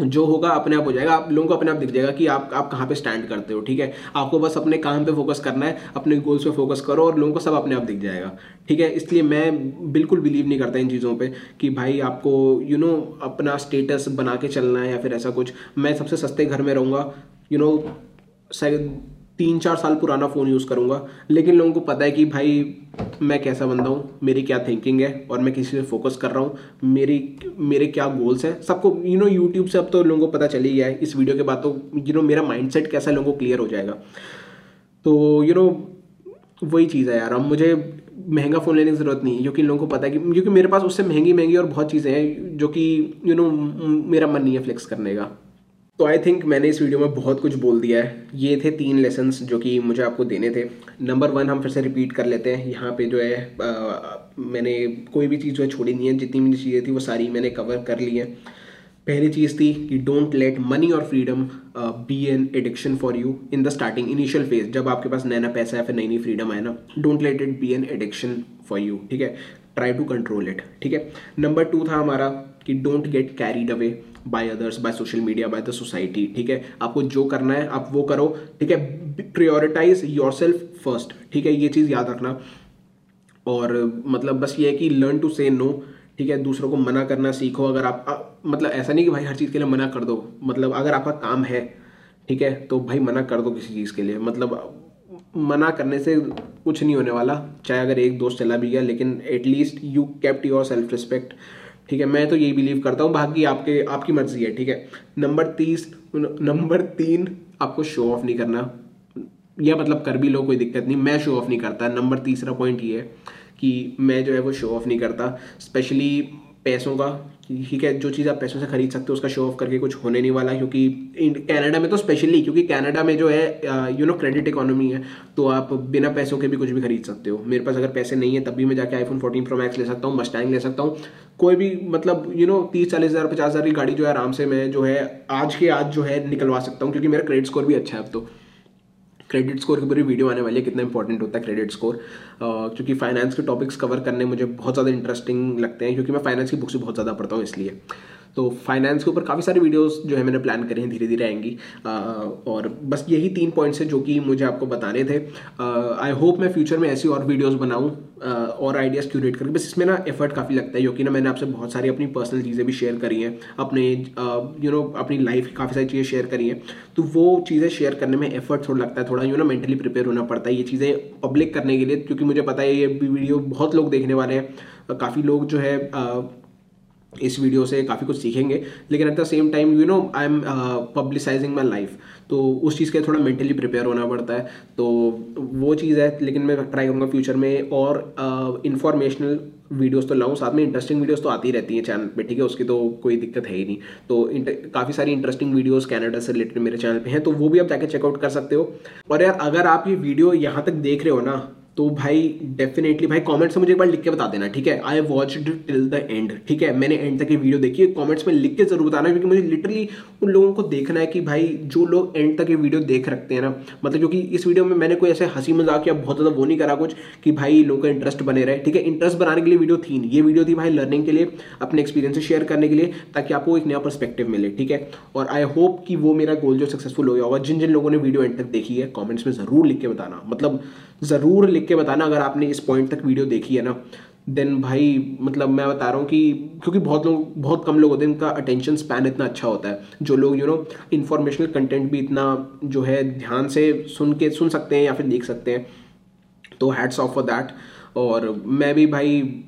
जो होगा अपने आप हो जाएगा। आप लोगों को अपने आप दिख जाएगा कि आप आप कहाँ पे स्टैंड करते हो, ठीक है। आपको बस अपने काम पे फोकस करना है, अपने गोल्स पे फोकस करो और लोगों को सब अपने आप दिख जाएगा, ठीक है। इसलिए मैं बिल्कुल बिलीव नहीं करता इन चीज़ों पे कि भाई आपको यू नो अपना स्टेटस बना के चलना है या फिर ऐसा कुछ। मैं सबसे सस्ते घर में रहूँगा, यू नो तीन चार साल पुराना फ़ोन यूज़ करूँगा, लेकिन लोगों को पता है कि भाई मैं कैसा बंदा हूँ, मेरी क्या थिंकिंग है और मैं किसी पे फोकस कर रहा हूँ, मेरी मेरे क्या गोल्स हैं। सबको यू नो यूट्यूब से अब तो लोगों को पता चल ही गया है। इस वीडियो के बाद तो यू नो मेरा माइंडसेट कैसा है लोगों को क्लियर हो जाएगा। तो यू नो वही चीज़ है यार। अब मुझे महंगा फ़ोन लेने की ज़रूरत नहीं है क्योंकि लोगों को पता है कि क्योंकि मेरे पास उससे महंगी महंगी और बहुत चीज़ें हैं जो कि यू नो मेरा मन नहीं है फ्लेक्स करने का। तो आई थिंक मैंने इस वीडियो में बहुत कुछ बोल दिया है। ये थे तीन लेसन्स जो कि मुझे आपको देने थे। नंबर वन हम फिर से रिपीट कर लेते हैं। यहाँ पे जो है आ, मैंने कोई भी चीज़ जो है छोड़ी नहीं है, जितनी भी चीज़ें थी वो सारी मैंने कवर कर ली हैं। पहली चीज़ थी कि डोंट लेट मनी और freedom be an addiction for you in the starting initial phase. जब आपके पास नया नया पैसा है फिर नई नई फ्रीडम आए ना, don't let it be an addiction for you, ठीक है। ट्राई टू कंट्रोल इट, ठीक है। नंबर टू था हमारा कि don't get carried away by others, by social media, by the society, ठीक है। आपको जो करना है आप वो करो, ठीक है। प्रायोरिटाइज योरसेल्फ फर्स्ट, ठीक है। ये चीज़ याद रखना। और मतलब बस ये है कि लर्न टू से नो, ठीक है। दूसरों को मना करना सीखो। अगर आप आ, मतलब ऐसा नहीं कि भाई हर चीज़ के लिए मना कर दो। मतलब अगर आपका काम है, ठीक है, तो भाई मना कर दो किसी चीज़ के लिए। मतलब मना करने से कुछ नहीं होने वाला, चाहे अगर एक दोस्त चला भी गया, लेकिन at least you kept your self respect, ठीक है। मैं तो यही बिलीव करता हूँ, बाकी आपके आपकी मर्जी है, ठीक है। नंबर तीस नंबर तीन आपको शो ऑफ नहीं करना, या मतलब कर भी लो कोई दिक्कत नहीं। मैं शो ऑफ नहीं करता। नंबर तीसरा पॉइंट ये है कि मैं जो है वो शो ऑफ नहीं करता, स्पेशली पैसों का, ठीक है। जो चीज़ आप पैसों से खरीद सकते हो उसका शो ऑफ करके कुछ होने नहीं वाला, क्योंकि कनाडा में तो स्पेशली, क्योंकि कनाडा में जो है यू नो क्रेडिट इकोनॉमी है, तो आप बिना पैसों के भी कुछ भी खरीद सकते हो। मेरे पास अगर पैसे नहीं है तब भी मैं जाके आईफोन फोर्टीन प्रो मैक्स ले सकता हूँ, मस्टैंग ले सकता हूँ, कोई भी मतलब यू नो तीस चालीस हज़ार पचास हज़ार की गाड़ी जो है आराम से मैं जो है आज के आज जो है निकलवा सकता हूँ, क्योंकि मेरा क्रेडिट स्कोर भी अच्छा है। अब तो क्रेडिट स्कोर की पूरी वीडियो आने वाली है, कितना इंपॉर्टेंट होता है क्रेडिट स्कोर, क्योंकि फाइनेंस के टॉपिक्स कवर करने मुझे बहुत ज़्यादा इंटरेस्टिंग लगते हैं, क्योंकि मैं फाइनेंस की बुक्स बहुत ज़्यादा पढ़ता हूँ। इसलिए तो फाइनेंस के ऊपर काफ़ी सारी वीडियोस जो है मैंने प्लान करी हैं, धीरे धीरे आएंगी। आ, और बस यही तीन पॉइंट्स हैं जो कि मुझे आपको बताने थे। आई होप मैं फ्यूचर में ऐसी और वीडियोस बनाऊं आ, और आइडियाज़ क्यूरेट करके। बस इसमें ना एफर्ट काफ़ी लगता है, क्योंकि ना मैंने आपसे बहुत सारी अपनी पर्सनल चीज़ें भी शेयर करी हैं, अपने यू नो अपनी लाइफ की काफ़ी सारी चीज़ें शेयर करी हैं। तो वो चीज़ें शेयर करने में एफर्ट थोड़ा लगता है, थोड़ा यू नो मेंटली प्रिपेयर होना पड़ता है ये चीज़ें पब्लिक करने के लिए, क्योंकि मुझे पता है ये वीडियो बहुत लोग देखने वाले हैं। काफ़ी लोग जो है इस वीडियो से काफ़ी कुछ सीखेंगे, लेकिन at the same time you know I am publicising my life, तो उस चीज़ के थोड़ा मेंटली प्रिपेयर होना पड़ता है, तो वो चीज़ है। लेकिन मैं ट्राई करूँगा फ्यूचर में और इंफॉर्मेशनल uh, वीडियोस तो लाऊं, साथ में इंटरेस्टिंग वीडियोस तो आती रहती हैं चैनल पे, ठीक है, उसकी तो कोई दिक्कत है ही नहीं। तो इंटर, काफ़ी सारी इंटरेस्टिंग वीडियोस कनाडा से रिलेटेड मेरे चैनल पे हैं, तो वो भी आप जाके चेकआउट कर सकते हो। और यार अगर आप ये वीडियो यहाँ तक देख रहे हो ना, तो भाई डेफिनेटली भाई कमेंट्स में मुझे एक बार लिख के बता देना, ठीक है, I watched till the end, ठीक है, मैंने एंड तक ये वीडियो देखी है, कमेंट्स में लिख के जरूर बताना, क्योंकि मुझे लिटरली उन लोगों को देखना है कि भाई जो लोग एंड तक ये वीडियो देख रखते हैं ना, मतलब क्योंकि इस वीडियो में मैंने कोई ऐसे हंसी मजाक या बहुत ज़्यादा वो नहीं करा कुछ कि भाई लोगों का इंटरेस्ट बने रहे, ठीक है, इंटरेस्ट बनाने के लिए वीडियो थी नहीं, ये वीडियो थी भाई लर्निंग के लिए, अपने एक्सपीरियंस शेयर करने के लिए, ताकि आपको एक नया पर्सपेक्टिव मिले, ठीक है। और आई होप कि वो मेरा गोल जो सक्सेसफुल हो गया होगा, जिन जिन लोगों ने वीडियो एंड तक देखी है कॉमेंट्स में ज़रूर लिख के बताना, मतलब ज़रूर लिख के बताना अगर आपने इस पॉइंट तक वीडियो देखी है ना, देन भाई मतलब मैं बता रहा हूँ कि क्योंकि बहुत लोग बहुत कम लोग होते हैं इनका अटेंशन स्पैन इतना अच्छा होता है, जो लोग यू नो इन्फॉर्मेशनल कंटेंट भी इतना जो है ध्यान से सुन के सुन सकते हैं या फिर देख सकते हैं, तो हैट्स ऑफ फॉर दैट। और मैं भी भाई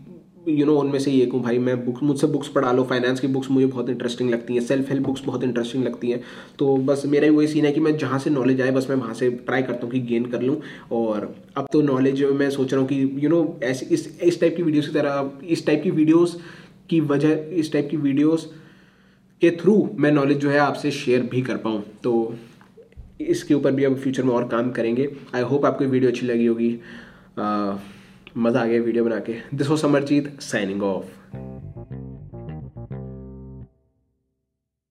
यू you नो know, उनमें से ही एक हूँ भाई, मैं बुक मुझसे बुक्स पढ़ा लो, फाइनेंस की बुक्स मुझे बहुत इंटरेस्टिंग लगती हैं, सेल्फ हेल्प बुक्स बहुत इंटरेस्टिंग लगती हैं, तो बस मेरा वही सीन है कि मैं जहाँ से नॉलेज आए बस मैं वहाँ से ट्राई करता हूँ कि गेन कर लूँ। और अब तो नॉलेज मैं सोच रहा हूँ कि यू नो ऐसे इस इस टाइप की वीडियोज़ की तरह इस टाइप की वीडियोज़ की वजह इस टाइप की वीडियोज़ के थ्रू मैं नॉलेज जो है आपसे शेयर भी कर पाऊँ, तो इसके ऊपर भी अब फ्यूचर में और काम करेंगे। आई होप आपको वीडियो अच्छी लगी होगी, मज़ा आ गया वीडियो बना के। This was Samarjeet signing of.